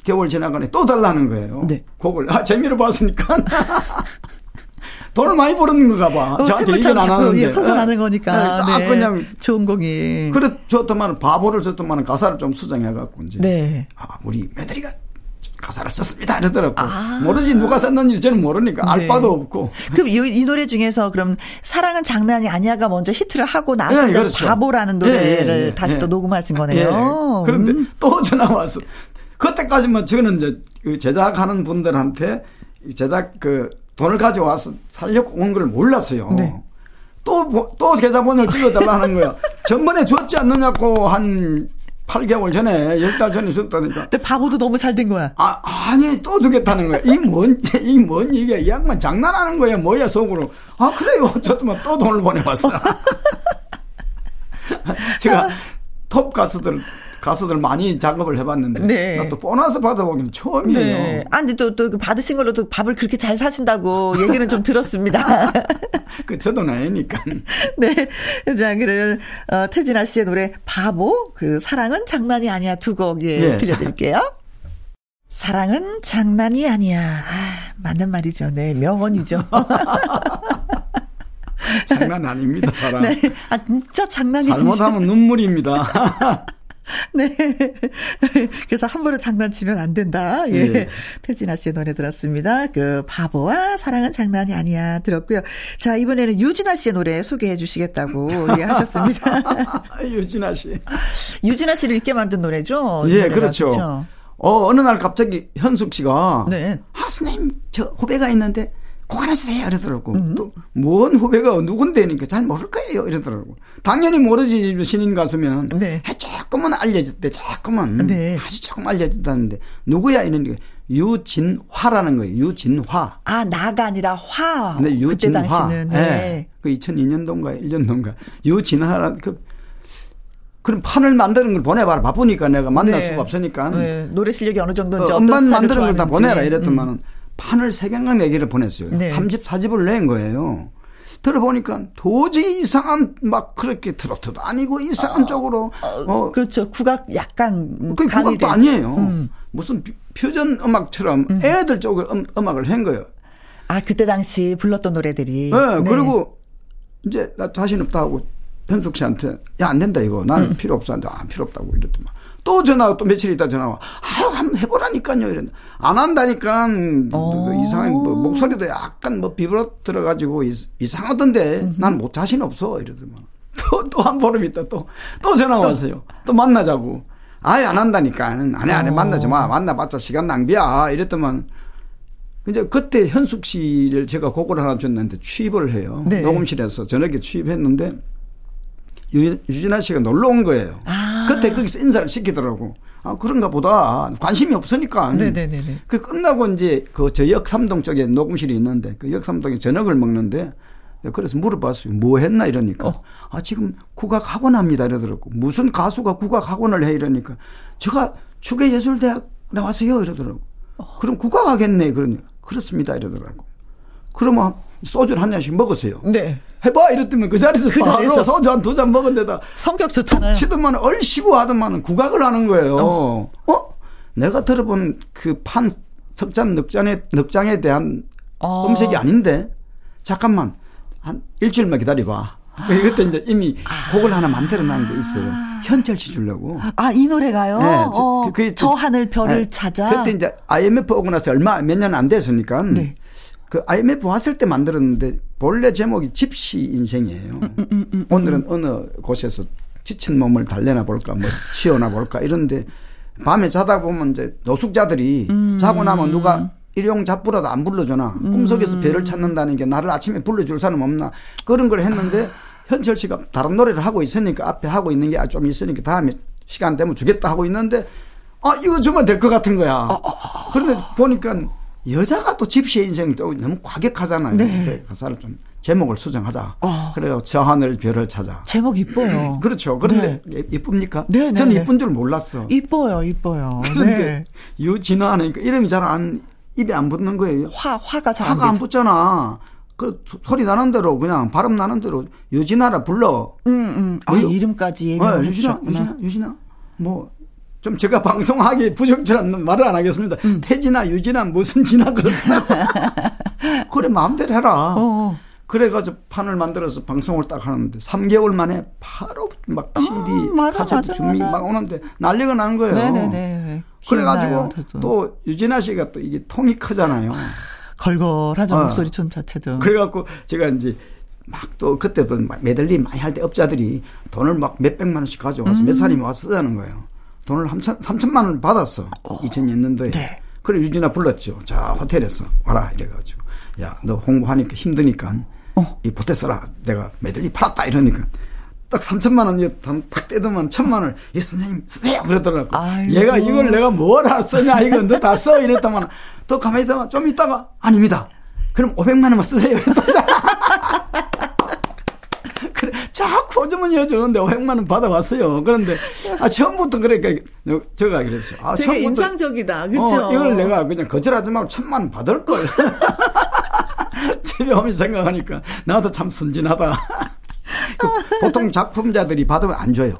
개월 지나가니 또 달라는 거예요. 네. 곡을. 아, 재미로 봤으니까. 돈을 많이 버는 건가 봐. 어, 저한테 이건 안 하는데. 소설하는 거니까. 네. 네. 그냥 좋은 곡이. 그래 좋더만 바보를 좋더만 가사를 좀 수정해갖고 이제. 네. 아 우리 며느리가 가사를 썼습니다 이러더라고. 아. 모르지 누가 썼는지 저는 모르니까 네. 알 바도 없고. 그럼 이, 이 노래 중에서 그럼 사랑은 장난이 아니야가 먼저 히트를 하고 나서 네, 그렇죠. 바보라는 노래를 네, 네, 다시 네. 또 녹음하신 거네요. 네. 그런데 음. 또 전화 와서 그때까지만 저는 이제 제작하는 분들한테 제작 그. 돈을 가져와서 살려고 온 걸 몰랐어요. 네. 또, 또 계좌번호를 찍어달라는 거야. 전번에 줬지 않느냐고 한 팔 개월 전에, 열 달 전에 줬다니까. 근데 바보도 너무 잘 된 거야. 아, 아니, 또 주겠다는 거야. 이 뭔, 이 뭔 얘기야. 이 양반 장난하는 거야. 뭐야, 속으로. 아, 그래요. 저도만 또 돈을 보내봤어. 제가 톱 가수들, 가수들 많이 작업을 해봤는데 네. 나 또 보너스 받아보기는 처음이에요. 네. 아니 또, 또 받으신 걸로 또 밥을 그렇게 잘 사신다고 얘기는 좀 들었습니다. 그 저도 나이니까. 네. 자 그러면 어, 태진아 씨의 노래 바보 그 사랑은 장난이 아니야 두 곡 예, 네. 들려드릴게요. 사랑은 장난이 아니야. 아, 맞는 말이죠. 네 명언이죠. 장난 아닙니다. 사랑. 네. 아 진짜 장난이 아니죠. 잘못하면 눈물입니다. 네. 그래서 함부로 장난치면 안 된다. 예. 네. 태진아 씨의 노래 들었습니다. 그, 바보와 사랑은 장난이 아니야. 들었고요. 자, 이번에는 유진아 씨의 노래 소개해 주시겠다고 예, 하셨습니다. 유진아 씨. 유진아 씨를 있게 만든 노래죠? 예, 노래가, 그렇죠. 그렇죠. 어, 어느 날 갑자기 현숙 씨가. 네. 아, 선생님, 저 후배가 있는데 곡 하나 주세요. 이러더라고. 음. 또, 뭔 후배가 누군데니까 잘 모를 거예요. 이러더라고. 당연히 모르지, 신인 가수면. 네. 조금은 알려줬대, 조금은. 네. 아주 조금 알려줬다는데. 누구야? 이러니까 유진화라는 거예요. 유진화. 아, 나가 아니라 화. 네, 유진화. 그때 당시는. 네. 네. 그 이천이 년도인가 일 년도인가. 유진화라는 그, 그럼 판을 만드는 걸 보내봐라. 바쁘니까 내가 만날 네. 수가 없으니까. 네. 노래 실력이 어느 정도인지. 어, 음반 만드는 걸 다 보내라. 이랬더만은. 음. 판을 세 개나 네 개를 보냈어요. 네. 삼 집, 사 집을 낸 거예요. 들어보니까 도저히 이상한 막 그렇게 트로트도 아니고 이상한 어, 쪽으로. 어, 어. 그렇죠. 국악 약간. 그 국악도 된. 아니에요. 음. 무슨 퓨전 음악처럼 음. 애들 쪽으로 음, 음악을 한 거예요. 아 그때 당시 불렀던 노래들이. 네. 네. 그리고 이제 나 자신 없다 하고 현숙 씨한테 야, 안 된다 이거. 나는 음. 필요 없어. 한다. 아, 필요 없다고 이랬더만. 또 전화가 또 며칠 있다 전화가 아유 한번 해보라니까요 이랬는데 안 한다니까 이상한 뭐 목소리도 약간 뭐 비브라토 가지고 이상하던데 음흠. 난 뭐 자신 없어 이러더만 또 또 한 보름 있다 또 또 전화 왔어요 또 만나자고 아예 안 한다니까 안해 안해 만나지 마 만나봤자 시간 낭비야 이랬더만 이제 그때 현숙 씨를 제가 곡을 하나 줬는데 취입을 해요 네. 녹음실에서 저녁에 취입했는데. 유, 유진아 씨가 놀러 온 거예요. 아. 그때 거기서 인사를 시키더라고. 아, 그런가 보다. 관심이 없으니까. 네네네. 그 끝나고 이제 그 저 역삼동 쪽에 녹음실이 있는데 그 역삼동에 저녁을 먹는데 그래서 물어봤어요. 뭐 했나 이러니까. 어. 아, 지금 국악학원 합니다. 이러더라고. 무슨 가수가 국악학원을 해 이러니까. 제가 주계예술대학 나왔어요. 이러더라고. 어. 그럼 국악하겠네. 그러니까. 그렇습니다. 이러더라고. 그러면 소주를 한 잔씩 먹으세요. 네. 해봐! 이랬더니 그 자리에서 그 자리에서 소주 한 두 잔 먹은 데다. 성격 좋잖아요. 치더만 얼씨구 하더만 국악을 하는 거예요. 어? 어? 내가 들어본 그 판 석잔 넉장에, 넉장에 대한 아. 음색이 아닌데? 잠깐만. 한 일주일만 기다려봐. 그때 이제 이미 아. 곡을 하나 만들어 놓은 게 있어요. 현철 씨 주려고. 아, 이 노래가요? 네. 저, 어, 그, 저 하늘 별을 네. 찾아. 그때 이제 아이엠에프 오고 나서 얼마, 몇 년 안 됐으니까. 네. 그 아이엠에프 왔을 때 만들었는데 본래 제목이 집시 인생이에요. 음, 음, 음, 음, 오늘은 음. 어느 곳에서 지친 몸을 달래나 볼까 뭐 쉬어나 볼까 이런데 밤에 자다 보면 이제 노숙자들이 음. 자고 나면 누가 일용 잡부라도 안 불러주나 음. 꿈속에서 별을 찾는다는 게 나를 아침에 불러줄 사람 없나 그런 걸 했는데 아. 현철 씨가 다른 노래를 하고 있으니까 앞에 하고 있는 게 좀 있으니까 다음에 시간 되면 주겠다 하고 있는데 아 이거 주면 될 것 같은 거야. 아, 아, 아. 그런데 보니까 여자가 또 집시의 인생이 또 너무 과격하잖아요. 네. 그래 가사를 좀 제목을 수정하자. 어. 그래요. 저 하늘 별을 찾아. 제목 이뻐요. 그렇죠. 그런데 네. 이쁩니까? 네, 저는 네. 이쁜 줄 몰랐어. 이뻐요. 이뻐요. 그런데 네. 유진아 하니까 이름이 잘 안 입에 안 붙는 거예요. 화, 화가 잘 안 붙잖아. 화가 안 붙잖아. 그 소리 나는 대로 그냥 발음 나는 대로 유진아라 불러. 음, 음. 아, 유, 이름까지 얘기해 네, 유진아, 유진아, 유진아. 뭐. 좀 제가 방송하기 부적절한 말을 안 하겠습니다. 음. 태진아, 유진아, 무슨 진아 그렇다고. 그래, 마음대로 해라. 어어. 그래가지고 판을 만들어서 방송을 딱 하는데 삼 개월 만에 바로 막 씨디, 아, 카세트 주문이 막 오는데 난리가 난 거예요. 네네네. 그래가지고 저도. 또 유진아 씨가 또 이게 통이 크잖아요. 걸걸하죠, 어. 목소리톤 자체도. 그래갖고 제가 이제 막 또 그때도 메들리 많이 할 때 업자들이 돈을 막 몇백만 원씩 가져와서 음. 몇 사람이 와서 쓰자는 거예요. 돈을 삼천만 원을 받았어. 어, 이천육 년도에. 네. 그래 유진아 불렀죠. 자 호텔에서 와라 이래가지고 야 너 홍보하니까 힘드니까 어? 이 보태 써라. 내가 메들리 팔았다 이러니까 딱 삼천만 원 딱 떼더만 천만 원을 예 선생님 쓰세요 그러더라고. 아이고. 얘가 이걸 내가 뭐라 쓰냐 이거 너 다 써 이랬다만 더 가만히 있다가 좀 있다가 아닙니다. 그럼 오백만 원만 쓰세요 그래, 자꾸 어쩌면 여주는데 오백만 원 받아왔어요. 그런데, 아, 처음부터 그러니까, 제가 그랬어요. 아, 되게 처음부터, 인상적이다. 그쵸? 어, 이걸 내가 그냥 거절하지 말고 천만 원 받을걸. 집에 오면 생각하니까 나도 참 순진하다. 그 보통 작품자들이 받으면 안 줘요.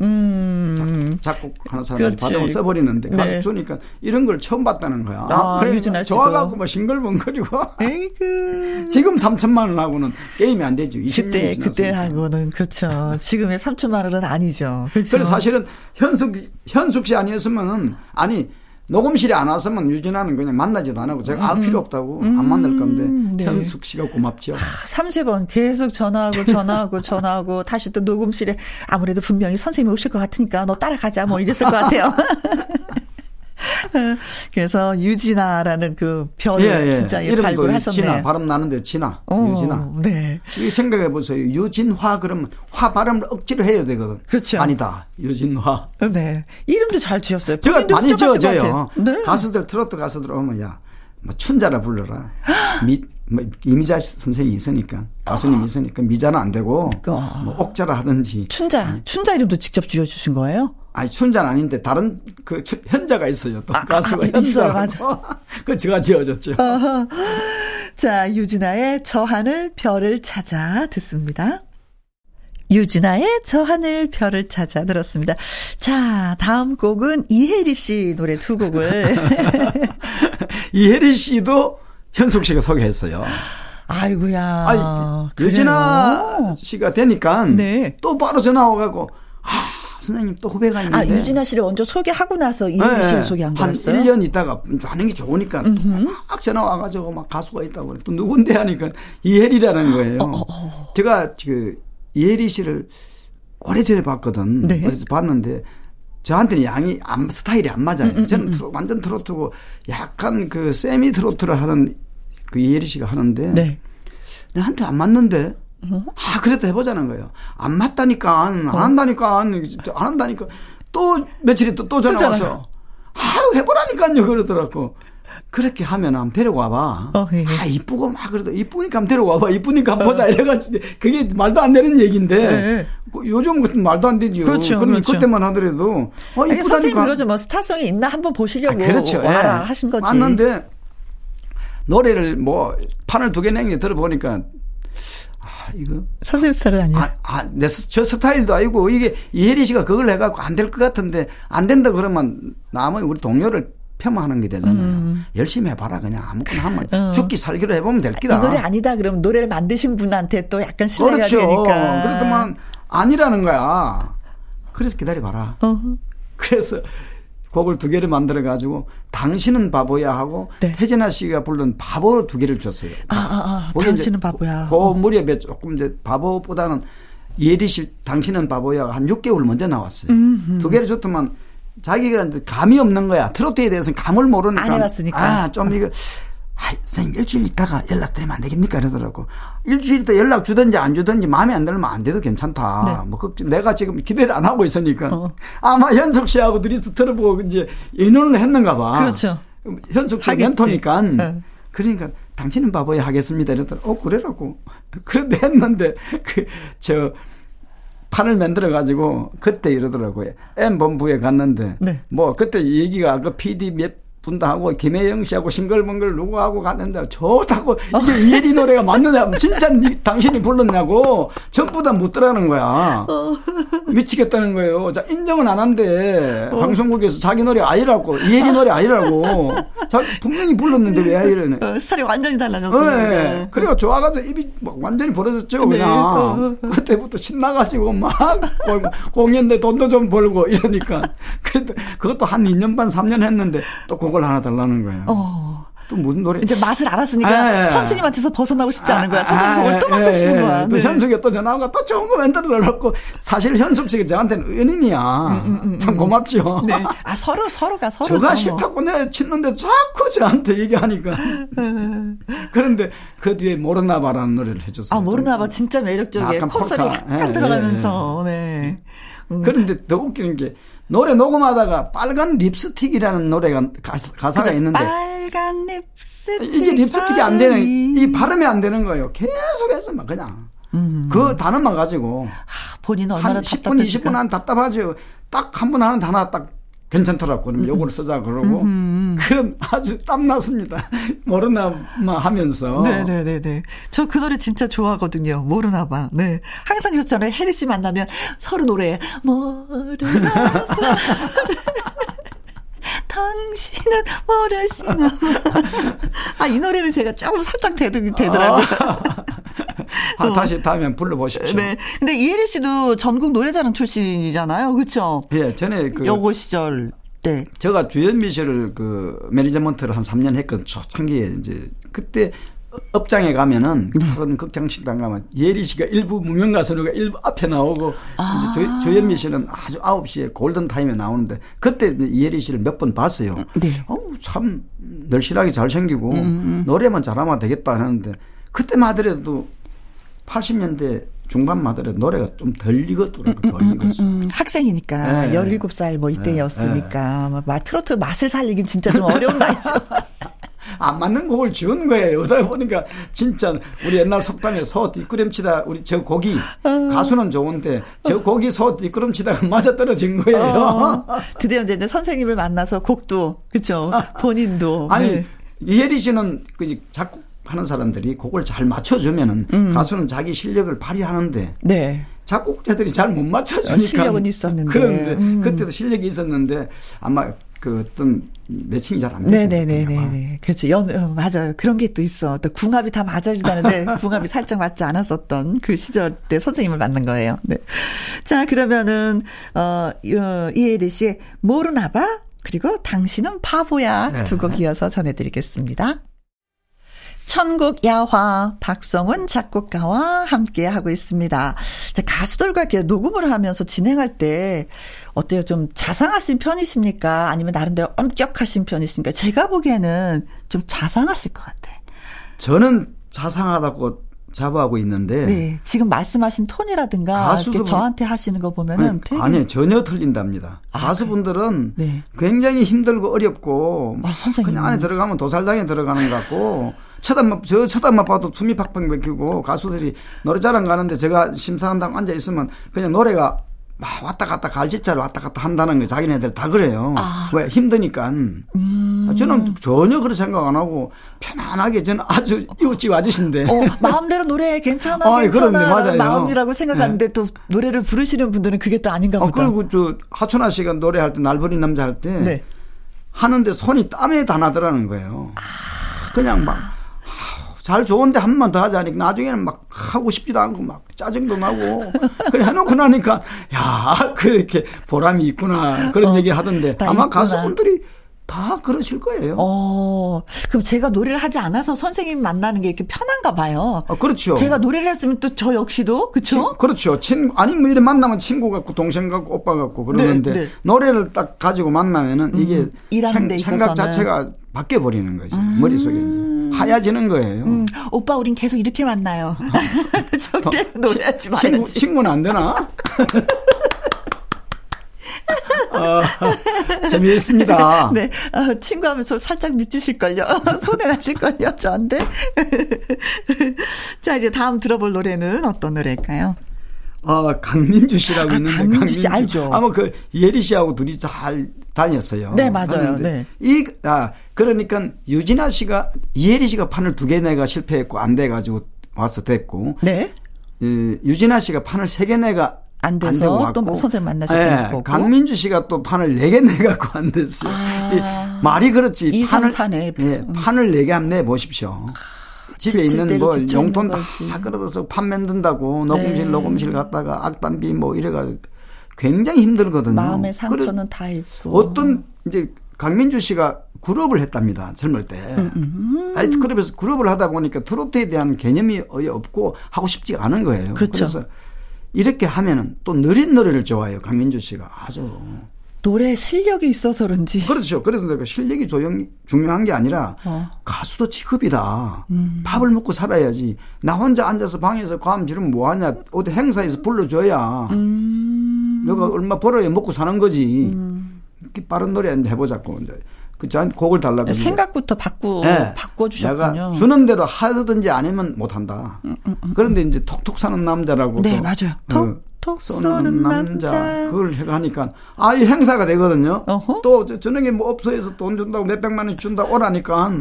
음. 작, 작곡하는 사람들이 그렇지. 받으면 써버리는데 가서 네. 주니까 이런 걸 처음 봤다는 거야. 아, 그래 좋아갖고 막 싱글벙거리고. 에이그. 지금 삼천만 원하고는 게임이 안 되죠. 그때 그때 하고는 그렇죠. 지금의 삼천만 원은 아니죠. 그렇죠. 그래서 사실은 현숙 현숙 씨 아니었으면은 아니. 녹음실에 안 왔으면 유진아는 그냥 만나지도 안 하고 제가 아 필요 없다고 음. 안 만날 건데 네. 현숙 씨가 고맙지요. 삼세 번 계속 전화하고 전화하고 전화하고 다시 또 녹음실에 아무래도 분명히 선생님이 오실 것 같으니까 너 따라가자 뭐 이랬을 것 같아요. 그래서 유진아라는 그 별을 예, 예. 진짜 발굴하셨네. 진아 발음 나는데 진아 오, 유진아. 네. 이 생각해 보세요. 유진화 그러면 화 발음을 억지로 해야 되거든. 그렇죠. 아니다. 유진화. 네. 이름도 잘 지었어요. 제가 많이 지어져요. 네. 가수들 트로트 가수들 오면 야, 뭐 춘자라 불러라. 미, 뭐 이미자 선생님이 있으니까 가수님이 어. 있으니까 미자는 안 되고 어. 뭐 옥자라 하든지. 춘자. 아니. 춘자 이름도 직접 지어주신 거예요? 아니, 춘자는 아닌데, 다른, 그, 현자가 있어요. 또, 아, 가수가. 아, 현자. 맞아. 그걸 제가 지어줬죠. 어허. 자, 유진아의 저 하늘 별을 찾아 듣습니다. 유진아의 저 하늘 별을 찾아 들었습니다. 자, 다음 곡은 이혜리 씨 노래 두 곡을. 이혜리 씨도 현숙 씨가 소개했어요. 아이고야. 아니, 유진아 씨가 되니까 네. 또 바로 전화 와가지고 아, 선생님 또 후배가 있는데. 아, 유진아 씨를 먼저 소개하고 나서 이혜리 씨를 네, 소개한 거였어요? 한 일 년 있다가 반응이 좋으니까 막 전화 와가지고 막 가수가 있다고 그래. 또 누군데 하니까 이혜리라는 거예요. 어, 어, 어. 제가 그 이혜리 씨를 오래전에 봤거든. 네. 그래서 봤는데 저한테는 양이 안, 스타일이 안 맞아요. 음, 음, 저는 트로, 완전 트로트고 약간 그 세미 트로트를 하는 그 이혜리 씨가 하는데 네. 나한테 안 맞는데 어? 아 그랬다 해보자는 거예요. 안 맞다니까 안 한다니까 안 한다니까 또 며칠이 또, 또 전화 와서 아 해보라니까요 그러더라고. 그렇게 하면 안 데려와봐. 어, 예, 예. 아 이쁘고 막 그래도 이쁘니까 안 데려와봐. 이쁘니까 안 보자. 어. 이래가지고 그게 말도 안 되는 얘기인데 예. 요즘 같은 말도 안 되지요. 그렇죠. 그럼 그렇죠. 그때만 하더라도 어, 이쁘다니까. 선생님 그러죠. 뭐 스타성이 있나 한번 보시려고 아, 그렇죠. 와라 예. 하신 거지. 맞는데 노래를 뭐 판을 두 개 냉이 들어보니까 아 이거 선생님 스타일 아니야. 아 내 저 아, 스타일도 아니고 이게 이혜리 씨가 그걸 해갖고 안 될 것 같은데 안 된다 그러면 남은 우리 동료를 폄하하는 게 되잖아요. 음. 열심히 해봐라 그냥 아무거나 하면 어. 죽기 살기로 해보면 될 기다. 이 노래 아니다 그러면 노래를 만드신 분한테 또 약간 신뢰가 그렇죠. 되니까. 그렇지만 아니라는 거야. 그래서 기다려봐라. 어허. 그래서 곡을 두 개를 만들어가지고 당신은 바보야 하고 네. 태진아 씨가 부른 바보 두 개를 줬어요. 아, 아, 아. 당신은 바보야. 그 무렵에 조금 이제 바보보다는 예리 씨 당신은 바보야가 한 육 개월 먼저 나왔어요. 음흠. 두 개를 줬더만 자기가 감이 없는 거야. 트로트에 대해서는 감을 모르니까. 안 해봤으니까. 아, 좀 이거. 아, 선생님 일주일 있다가 연락드리면 안 되겠습니까? 이러더라고. 일주일 있다 연락 주든지 안 주든지 마음에 안 들면 안 돼도 괜찮다. 네. 뭐 걱정, 내가 지금 기대를 안 하고 있으니까. 어. 아마 현숙 씨하고 둘이서 들어보고 이제 의논을 했는가 봐. 그렇죠. 현숙 씨가 멘토니까. 네. 그러니까 당신은 바보야 하겠습니다. 이러더라고. 어, 그래라고. 그런데 했는데 그, 저, 판을 만들어가지고 그때 이러더라고요. M본부에 갔는데 네. 뭐 그때 얘기가 그 피디 몇 분도 하고 김혜영 씨하고 싱글벙글 누구하고 갔는데 좋다고 이게 이혜리 노래가 맞느냐 진짜 당신이 불렀냐고 전부 다 묻더라는 거야. 미치겠다는 거예요. 자, 인정은 안 한데 어. 방송국에서 자기 노래 아니라고 이혜리 노래 아니라고 자기 분명히 불렀는데 왜 아니라네. 어, 스타일이 완전히 달라졌어요. 네. 네. 그리고 좋아가서 입이 막 완전히 벌어졌죠. 네. 그냥 어. 그때부터 신나가지고 막 공연대 돈도 좀 벌고 이러니까 그래도 그것도 한 이 년 반 삼 년 했는데 또 그걸 하나 달라는 거예요. 어. 또 무슨 노래 이제 맛을 알았으니까 아, 예. 선생님한테서 벗어나고 싶지 않은 거야. 선생님 아, 아, 또 맡고 예, 싶은 거야. 예. 네. 또 현숙이 또 전화가 또 좋은 거 만들어 놓고 사실 현숙 씨가 저한테는 은인이야. 음, 음, 음, 참 고맙지요. 네. 아 서로 서로가 서로. 제가 싫다고 내 치는데 자꾸 저한테 얘기하니까. 그런데 그 뒤에 모르나봐라는 노래를 해줬어요. 아 모르나봐 진짜 매력적이에요. 콧소리 약간 예, 들어가면서. 예, 예. 네. 음. 그런데 더 웃기는 게. 노래 녹음하다가 빨간 립스틱이라는 노래가 가사, 가사가 그쵸? 있는데 빨간 립스틱 이게 립스틱이 안 되는 이 발음이 안 되는 거예요. 계속해서 막 그냥 음. 그 단어만 가지고 아, 본인 얼마나 한 십 분 이십 분 안 답답하죠. 딱 한 번 하는 단어 딱 괜찮더라고. 그럼 요거를 쓰자 그러고 음흠. 그럼 아주 땀났습니다. 모르나마 하면서. 네네네네. 저 그 노래 진짜 좋아하거든요. 모르나봐. 네. 항상 그렇잖아요. 혜리 씨 만나면 서로 노래 모르나봐. 당신은 모르시나. 아, 이 노래는 제가 조금 살짝 대등이 되더라고요. 아, 다시 다음에 불러보십시오. 네. 근데 이혜리 씨도 전국 노래자랑 출신이잖아요. 그렇죠? 예, 전에 그 여고 시절 때 제가 주현미 씨를 그 매니지먼트를 한 삼 년 했거든. 초창기에 이제 그때 업장에 가면은 그런 극장 식당 가면 예리 씨가 일부 무명 가수가 일부 앞에 나오고 아. 이제 주, 주현미 씨는 아주 아홉 시에 골든 타임에 나오는데 그때 예리 씨를 몇 번 봤어요. 네. 어우, 참 널실하게 잘생기고 음. 노래만 잘하면 되겠다 하는데 그때만 하더라도 팔십 년대 중반만 하더라도 노래가 좀 덜 익었더라고요. 덜 익었어. 음, 음, 음. 학생이니까 네. 열일곱 살 뭐 이때였으니까 네. 막 트로트 맛을 살리긴 진짜 좀 어려운 나이죠. 안 맞는 곡을 지운 거예요. 그러다 보니까 진짜 우리 옛날 속담에 소 뒷걸음치다 우리 저 곡이 가수는 좋은데 저 곡이 소 뒷걸음치다가 맞아떨어진 거예요. 어, 드디어 이제 선생님을 만나서 곡도 그렇죠. 본인도. 아니 네. 이혜리 씨는 그 작곡하는 사람들이 곡을 잘 맞춰주면은 음. 가수는 자기 실력을 발휘하는데. 네. 작곡자들이 잘 못 맞춰주니까. 실력은 있었는데. 그런데 음. 그때도 실력이 있었는데 아마. 그 어떤 매칭이 잘 안 됐어요. 네네네네. 그렇죠. 연, 맞아요. 그런 게 또 있어. 또 궁합이 다 맞아지도 않은데 궁합이 살짝 맞지 않았었던 그 시절 때 선생님을 만난 거예요. 네. 자, 그러면은, 어, 이혜리 씨의 모르나 봐. 그리고 당신은 바보야. 네. 두 곡 이어서 전해드리겠습니다. 천국 야화 박성훈 작곡가와 함께 하고 있습니다. 자, 가수들과 녹음을 하면서 진행할 때 어때요? 좀 자상하신 편이십니까? 아니면 나름대로 엄격하신 편이십니까? 제가 보기에는 좀 자상하실 것 같아요. 저는 자상하다고 자부하고 있는데. 네, 지금 말씀하신 톤이라든가 이렇게 저한테 하시는 거 보면은. 아니, 아니 전혀 틀린답니다. 아, 가수분들은 네. 굉장히 힘들고 어렵고 아, 선생님. 그냥 안에 들어가면 도살장에 들어가는 것 같고. 쳐다만, 저 쳐다만 봐도 숨이 팍팍 막히고 가수들이 노래 자랑 가는데 제가 심사한다고 앉아있으면 그냥 노래가 막 왔다 갔다 갈짓자로 왔다 갔다 한다는 거 자기네들 다 그래요. 아. 왜? 힘드니까. 음. 저는 전혀 그런 생각 안 하고 편안하게 저는 아주 이웃집 아저씨인데. 어, 마음대로 노래 괜찮아. 아, 괜찮아. 그럼요, 맞아요. 마음이라고 생각하는데 네. 또 노래를 부르시는 분들은 그게 또 아닌가 보다. 아, 그리고 저 하춘아 씨가 노래할 때 날버린 남자 할 때 네. 하는데 손이 땀에 다 나더라는 거예요. 아. 그냥 막. 잘 좋은데 한 번만 더 하자니까 나중에는 막 하고 싶지도 않고 막 짜증도 나고 그래 해놓고 나니까 야 그렇게 보람이 있구나 그런 어, 얘기 하던데 아마 있구나. 가수분들이 다 그러실 거예요. 어, 그럼 제가 노래를 하지 않아서 선생님 만나는 게 이렇게 편한가 봐요. 아, 그렇죠. 제가 노래를 했으면 또 저 역시도 그렇죠. 치, 그렇죠. 친 아니 뭐 이래 만나면 친구 같고 동생 같고 오빠 같고 그러는데 네, 네. 노래를 딱 가지고 만나면은 이게 음, 생, 생각 자체가 바뀌어 버리는 거지 음. 머릿속에 이제 하얘지는 거예요. 음. 오빠 우린 계속 이렇게 만나요. 절대 노래하지 말아야지. 친구, 친구는 안 되나? 어, 재미있습니다. 네, 어, 친구하면서 살짝 미치실걸요. 손해 나실걸요, 저한테. 자, 이제 다음 들어볼 노래는 어떤 노래일까요? 어, 강민주 씨라고 아, 있는데 강민주 씨 알죠? 아마 그 예리 씨하고 둘이 잘 다녔어요. 네, 맞아요. 네. 이 아, 그러니까 유진아 씨가 이혜리 씨가 판을 두 개 내가 실패했고 안 돼가지고 와서 됐고. 네. 이, 유진아 씨가 판을 세 개 내가 안 돼서 또 뭐 선생님 만나셨던 네, 거고 강민주 씨가 또 판을 네 개 내갖고 안 됐어요. 아, 말이 그렇지. 이, 판을 산에 네, 판을 네 개 한번 내보십시오. 아, 집에 있는 뭐 용돈 다 끌어다서 판 만든다고 녹음실 네. 녹음실 갔다가 악단비 뭐 이래가 굉장히 힘들거든요. 마음의 상처는 다 있고. 어떤 이제 강민주 씨가 그룹을 했답니다. 젊을 때. 음, 나이트 클럽에서 그룹을 하다 보니까 트로트에 대한 개념이 없고 하고 싶지가 않은 거예요. 그렇죠. 그래서 이렇게 하면은 또 느린 노래를 좋아해요. 강민주 씨가 아주 노래 실력이 있어서 그런지 그렇죠. 그래서 내가 실력이 조용, 중요한 게 아니라 어. 가수도 직업이다. 음. 밥을 먹고 살아야지. 나 혼자 앉아서 방에서 과음 지르면 뭐하냐. 어디 행사에서 불러줘야 음. 내가 얼마 벌어야 먹고 사는 거지. 음. 이렇게 빠른 노래 해보자고 이제 그저 곡을 달라고 생각부터 바꾸 네. 바꿔 주셨군요. 내가 주는 대로 하든지 아니면 못 한다. 음, 음, 음. 그런데 이제 톡톡 사는 남자라고. 네 맞아요. 톡톡 그 쏘는 남자. 남자 그걸 해가니까 아이 행사가 되거든요. 어허? 또 저녁에 뭐 업소에서 돈 준다고 몇 백만 원 준다 오라니까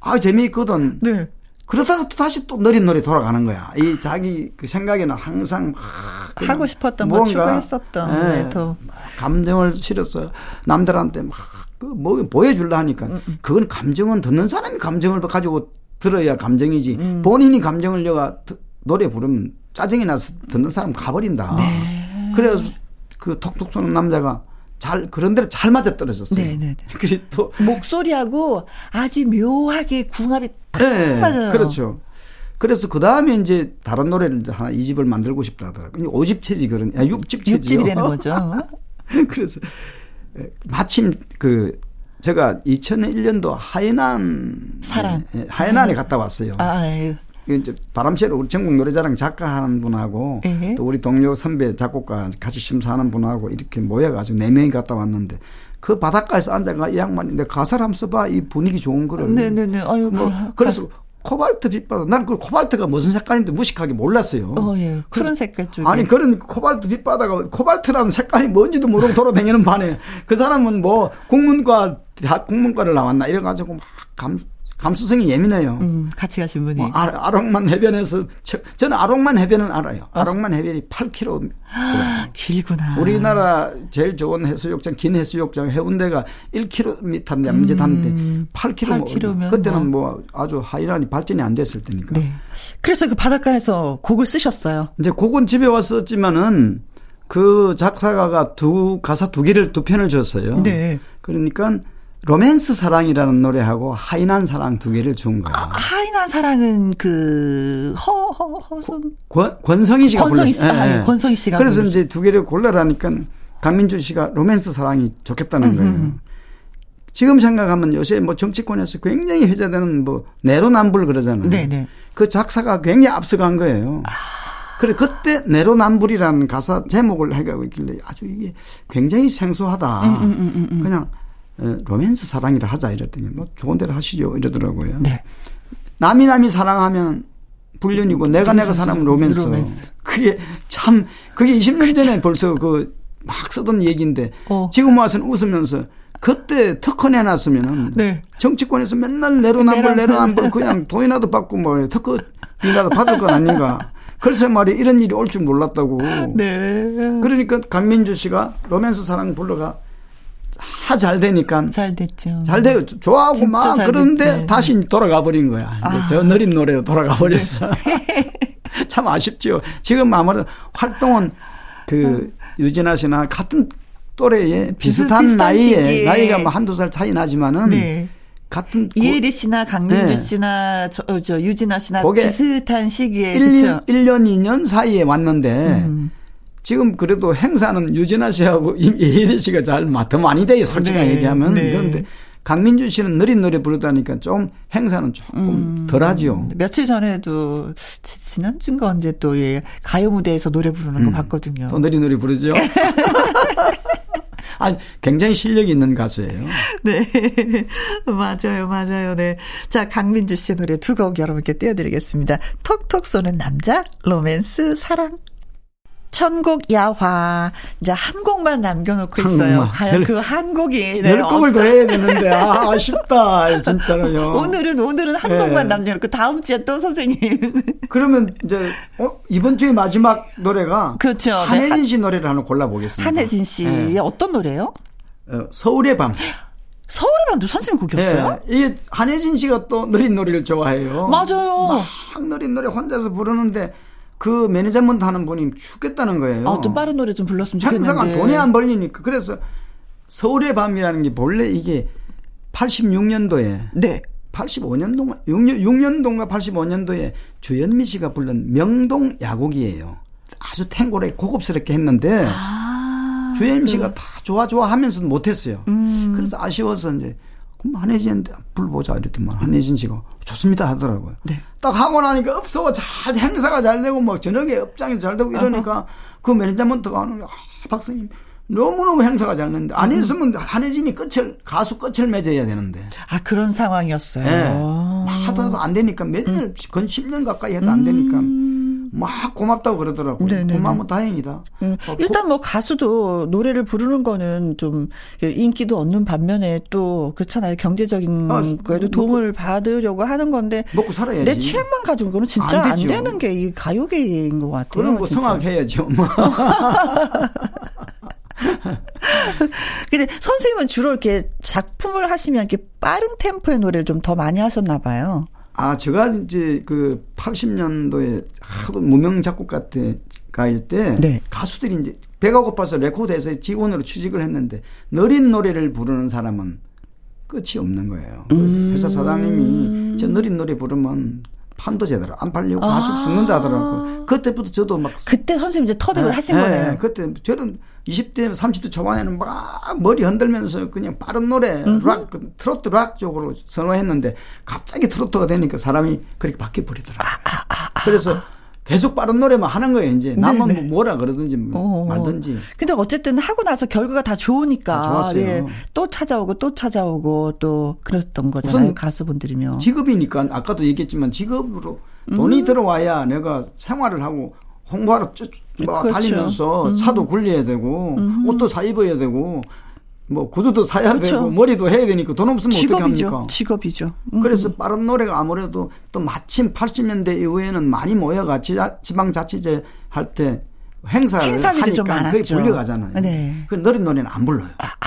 아 재미있거든. 네. 그러다가 또 다시 또 느린 노래 돌아가는 거야. 이 자기 그 생각에는 항상 막 하고 싶었던 거 추구했었던 네. 더 감정을 실었어요. 남들한테 막. 뭐 보여주려 하니까 그건 감정은 듣는 사람이 감정을 가지고 들어야 감정이지 음. 본인이 감정을 내가 노래 부르면 짜증이 나서 듣는 사람 가버린다. 네. 그래서 그 톡톡 쏘는 남자가 잘 그런 대로 잘 맞아 떨어졌어요. 네네네. 그리고 또 목소리하고 아주 묘하게 궁합이 딱 네. 맞아요. 그렇죠. 그래서 그 다음에 이제 다른 노래를 하나 이 집을 만들고 싶다 하더라고요. 오 집 체질은 아, 육 집 체질이 육 집이 되는 거죠. 그래서. 마침 그 제가 이천일 년도 하이난 사랑 하이난에 갔다 왔어요. 아, 예. 이제 바람 쐬러 우리 전국 노래자랑 작가 하는 분하고 에헤. 또 우리 동료 선배 작곡가 같이 심사하는 분하고 이렇게 모여가지고 네 명이 갔다 왔는데 그 바닷가에서 앉아가 이 양반이 내 가사를 한번 써봐 이 분위기 좋은 거를. 네네네. 아유 뭐 가, 그래서. 가. 코발트 빛바다. 난 그 코발트가 무슨 색깔인데 무식하게 몰랐어요. 어, 예. 그런 색깔 쪽에. 아니, 그런 코발트 빛바다가 코발트라는 색깔이 뭔지도 모르고 돌아다니는 반에 그 사람은 뭐 국문과, 국문과를 나왔나 이래가지고 막 감, 감수성이 예민해요. 음, 같이 가신 분이. 뭐, 아, 아롱만 해변에서 저, 저는 아롱만 해변은 알아요. 아롱만 해변이 팔 킬로미터. 아, 길구나. 우리나라 제일 좋은 해수욕장 긴 해수욕장 해운대가 일 킬로미터인데 남짓한데 음, 팔 킬로미터면 그때는 뭐 아주 하이란이 발전이 안 됐을 때니까. 네. 그래서 그 바닷가에서 곡을 쓰셨어요. 이제 곡은 집에 왔었지만은 그 작사가가 두 가사 두 개를 두 편을 줬어요. 네. 그러니까. 로맨스 사랑이라는 노래하고 하이난 사랑 두 개를 준 거야. 아, 하이난 사랑은 그 허허 허선 권 권성희 씨가 권성희 씨, 아, 예. 권성희 씨가 그래서 부르셨. 이제 두 개를 골라라니까 강민주 씨가 로맨스 사랑이 좋겠다는 음흠. 거예요. 지금 생각하면 요새 뭐 정치권에서 굉장히 회자되는 뭐 내로남불 그러잖아요. 네네. 그 작사가 굉장히 앞서간 거예요. 아. 그래 그때 내로남불이라는 가사 제목을 해가고 있길래 아주 이게 굉장히 생소하다. 음, 음, 음, 음, 음. 그냥. 로맨스 사랑이라 하자 이랬더니 뭐 좋은 대로 하시죠 이러더라고요. 네. 남이 남이 사랑하면 불륜이고 내가 내가 사랑하면 로맨스. 로맨스. 그게 참 그게 이십 년 전에 벌써 그 막 쓰던 얘기인데 어. 지금 와서는 웃으면서 그때 특허 내놨으면은 네. 정치권에서 맨날 내로남불 내로남불 그냥 돈이라도 받고 뭐 특허이라도 받을 건 아닌가. 글쎄 말이야 이런 일이 올 줄 몰랐다고. 네. 그러니까 강민주 씨가 로맨스 사랑 불러가. 하 잘 되니까 잘 됐죠. 잘 돼요. 좋아하고 막 그런데 됐죠. 다시 돌아가 버린 거야. 아. 저 느린 노래로 돌아가 버렸어. 네. 참 아쉽죠. 지금 아무래도 활동은 그 유진아 씨나 같은 또래에 비슷한, 비슷한 나이에 시기에. 나이가 뭐 한두 살 차이 나지만은 네. 같은 이혜리 씨나 강민주 네. 씨나 저, 저 유진아 씨나 비슷한 시기에 일 년, 일 년 이 년 사이에 왔는데. 음. 지금 그래도 행사는 유진아 씨하고 이혜리 씨가 잘 더 많이 돼요. 솔직하게 네, 얘기하면. 네. 그런데 강민주 씨는 느린 노래 부르다니까 좀 행사는 조금 음, 덜하죠. 며칠 전에도 지난주인가 언제 또 예, 가요 무대에서 노래 부르는 음, 거 봤거든요. 또 느린 노래 부르죠. 아니, 굉장히 실력이 있는 가수예요. 네. 맞아요. 맞아요. 네. 자, 강민주 씨의 노래 두 곡 여러분께 띄워드리겠습니다. 톡톡 쏘는 남자 로맨스 사랑. 천곡 야화. 이제 한 곡만 남겨놓고 있어요. 과연 그 한 곡이. 네, 열 곡을 더 해야 되는데. 아, 아쉽다. 진짜로요. 오늘은, 오늘은 한 네. 곡만 남겨놓고 다음 주에 또 선생님. 그러면 이제, 어? 이번 주에 마지막 노래가. 그렇죠. 한혜진 네. 씨 노래를 하나 골라보겠습니다. 한혜진 씨의 네. 어떤 노래요? 서울의 밤. 서울의 밤도 선생님 곡이었어요? 네. 이게 한혜진 씨가 또 느린 노래를 좋아해요. 맞아요. 막 느린 노래 혼자서 부르는데. 그 매니저먼트 하는 분이 죽겠다는 거예요. 아, 좀 빠른 노래 좀 불렀으면 좋겠는데. 항상 돈이 안 벌리니까. 그래서 서울의 밤이라는 게 본래 이게 팔십육 년도에 네. 팔십오 년도인가 육 년도인가 팔십오 년도에 주현미 씨가 부른 명동 야곡이에요. 아주 탱고를 고급스럽게 했는데 아, 주현미 그. 씨가 다 좋아 좋아 하면서도 못했어요. 음. 그래서 아쉬워서 이제 그럼 한혜진한테 불러보자 이랬더만 한혜진 씨가 좋습니다 하더라고요. 네. 딱 하고 나니까 없어 잘 행사가 잘 되고 막 저녁에 업장이 잘 되고 이러니까 아하. 그 매니저먼트가 하는 게 아, 박사님 너무너무 행사가 잘 되는데 안 했으면 한혜진이 끝을 가수 끝을 맺어야 되는데 아 그런 상황이었어요. 네. 하다도 안 되니까 몇 년 음. 근 십 년 가까이 해도 안 되니까 막 고맙다고 그러더라고요. 네네네. 고마워 다행이다. 음. 일단 뭐 가수도 노래를 부르는 거는 좀 인기도 얻는 반면에 또 그렇잖아요. 경제적인 아, 거에도 도움을 받으려고 하는 건데 먹고 살아야지. 내 취향만 가진 거는 진짜 안, 안 되는 게 이 가요계인 것 같아요. 그런 거 진짜. 성악해야죠. 뭐. 근데 선생님은 주로 이렇게 작품을 하시면 이렇게 빠른 템포의 노래를 좀 더 많이 하셨나 봐요. 아, 제가 이제 그 팔십 년도에 하도 무명 작곡가일 때 네. 가수들이 이제 배가 고파서 레코드에서 직원으로 취직을 했는데 느린 노래를 부르는 사람은 끝이 없는 거예요. 음. 회사 사장님이 저 느린 노래 부르면 판도 제대로 안 팔리고 가수 아. 죽는다 하더라고요. 그때부터 저도 막. 그때 선생님 이제 터득을 네. 하신 네. 거네요. 그때 저는 이십 대, 삼십 대 초반에는 막 머리 흔들면서 그냥 빠른 노래, 음흠. 락, 트로트 락 쪽으로 선호했는데 갑자기 트로트가 되니까 사람이 그렇게 바뀌어버리더라고요. 아, 아, 아, 아, 그래서 계속 빠른 노래만 하는 거예요, 이제. 남은 네네. 뭐라 그러든지 뭐 말든지. 근데 어쨌든 하고 나서 결과가 다 좋으니까. 아, 좋았어요. 예, 또 찾아오고 또 찾아오고 또 그랬던 거잖아요, 가수분들이면. 직업이니까 아까도 얘기했지만 직업으로 돈이 음. 들어와야 내가 생활을 하고 홍보하러 쭉 막 그렇죠. 다니면서 차도 굴려야 되고 음. 옷도 사 입어야 되고 뭐 구두도 사야 그렇죠. 되고 머리도 해야 되니까 돈 없으면 직업이죠. 어떻게 합니까? 직업이죠. 음. 그래서 빠른 노래가 아무래도 또 마침 팔십 년대 이후에는 많이 모여가 지방자치제 할 때 행사를 하니까 거의 불려가잖아요. 네. 그 느린 노래는 안 불러요. 아, 아.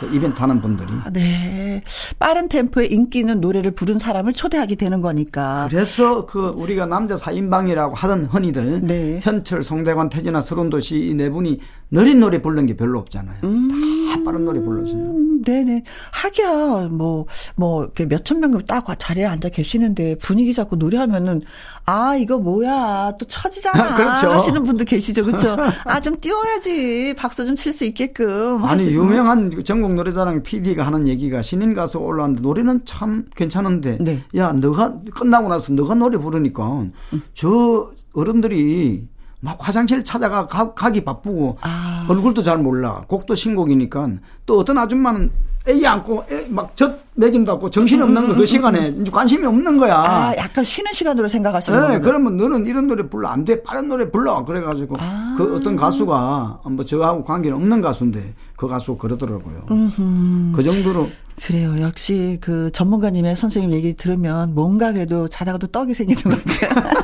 그 이벤트 하는 분들이. 아, 네. 빠른 템포의 인기 있는 노래를 부른 사람을 초대하게 되는 거니까. 그래서 그 우리가 남자 사인방이라고 하던 흔히들 네. 현철, 송대관, 태진아, 설운도 씨 네 분이 느린 노래 부른 게 별로 없잖아요. 음. 다 빠른 노래 불렀어요. 네네. 하기야 뭐 뭐 이렇게 몇천 명 딱 자리에 앉아 계시는데 분위기 잡고 노래하면은 아 이거 뭐야 또 처지잖아. 그렇죠. 하시는 분도 계시죠, 그렇죠. 아 좀 띄워야지 박수 좀 칠 수 있게끔. 아니 하시는. 유명한 전국 노래자랑 피디가 하는 얘기가 신인 가수 올라왔는데 노래는 참 괜찮은데 네. 야 너가 끝나고 나서 너가 노래 부르니까 응. 저 어른들이. 막 화장실 찾아가 가기 바쁘고 아. 얼굴도 잘 몰라. 곡도 신곡이니까 또 어떤 아줌마는 애기 안고 막 젖 먹인다고 정신이 없는 음, 거 그 음, 시간에 음. 관심이 없는 거야. 아, 약간 쉬는 시간으로 생각하시는 거예요. 네, 그러면 너는 이런 노래 불러 안 돼. 빠른 노래 불러. 그래가지고 아. 그 어떤 가수가 뭐 저하고 관계는 없는 가수인데 그 가수 그러더라고요. 음흠. 그 정도로. 그래요. 역시 그 전문가님의 선생님 얘기 들으면 뭔가 그래도 자다가도 떡이 생기는 것 같아요.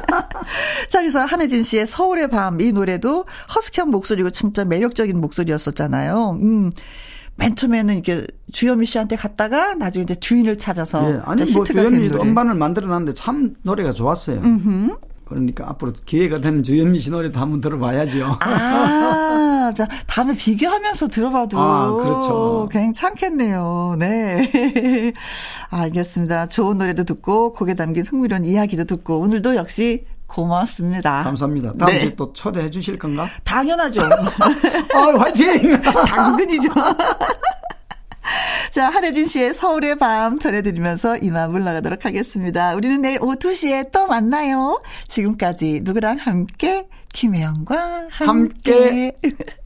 자, 그래서 한혜진 씨의 서울의 밤 이 노래도 허스키한 목소리고 진짜 매력적인 목소리였었잖아요. 음. 맨 처음에는 이렇게 주현미 씨한테 갔다가 나중에 이제 주인을 찾아서 네, 아니 뭐 주현미도 음반을 만들어놨는데 참 노래가 좋았어요. 음흠. 그러니까 앞으로 기회가 되면 주현미 씨 노래도 한번 들어봐야죠. 아, 자 다음에 비교하면서 들어봐도 아, 그렇죠. 괜찮겠네요. 네, 알겠습니다. 좋은 노래도 듣고 곡에 담긴 흥미로운 이야기도 듣고 오늘도 역시. 고맙습니다. 감사합니다. 다음 네. 주에 또 초대해 주실 건가? 당연하죠. 어, 화이팅! 당근이죠. 자, 한혜진 씨의 서울의 밤 전해드리면서 이만 물러가도록 하겠습니다. 우리는 내일 오후 두 시에 또 만나요. 지금까지 누구랑 함께? 김혜영과 함께. 함께.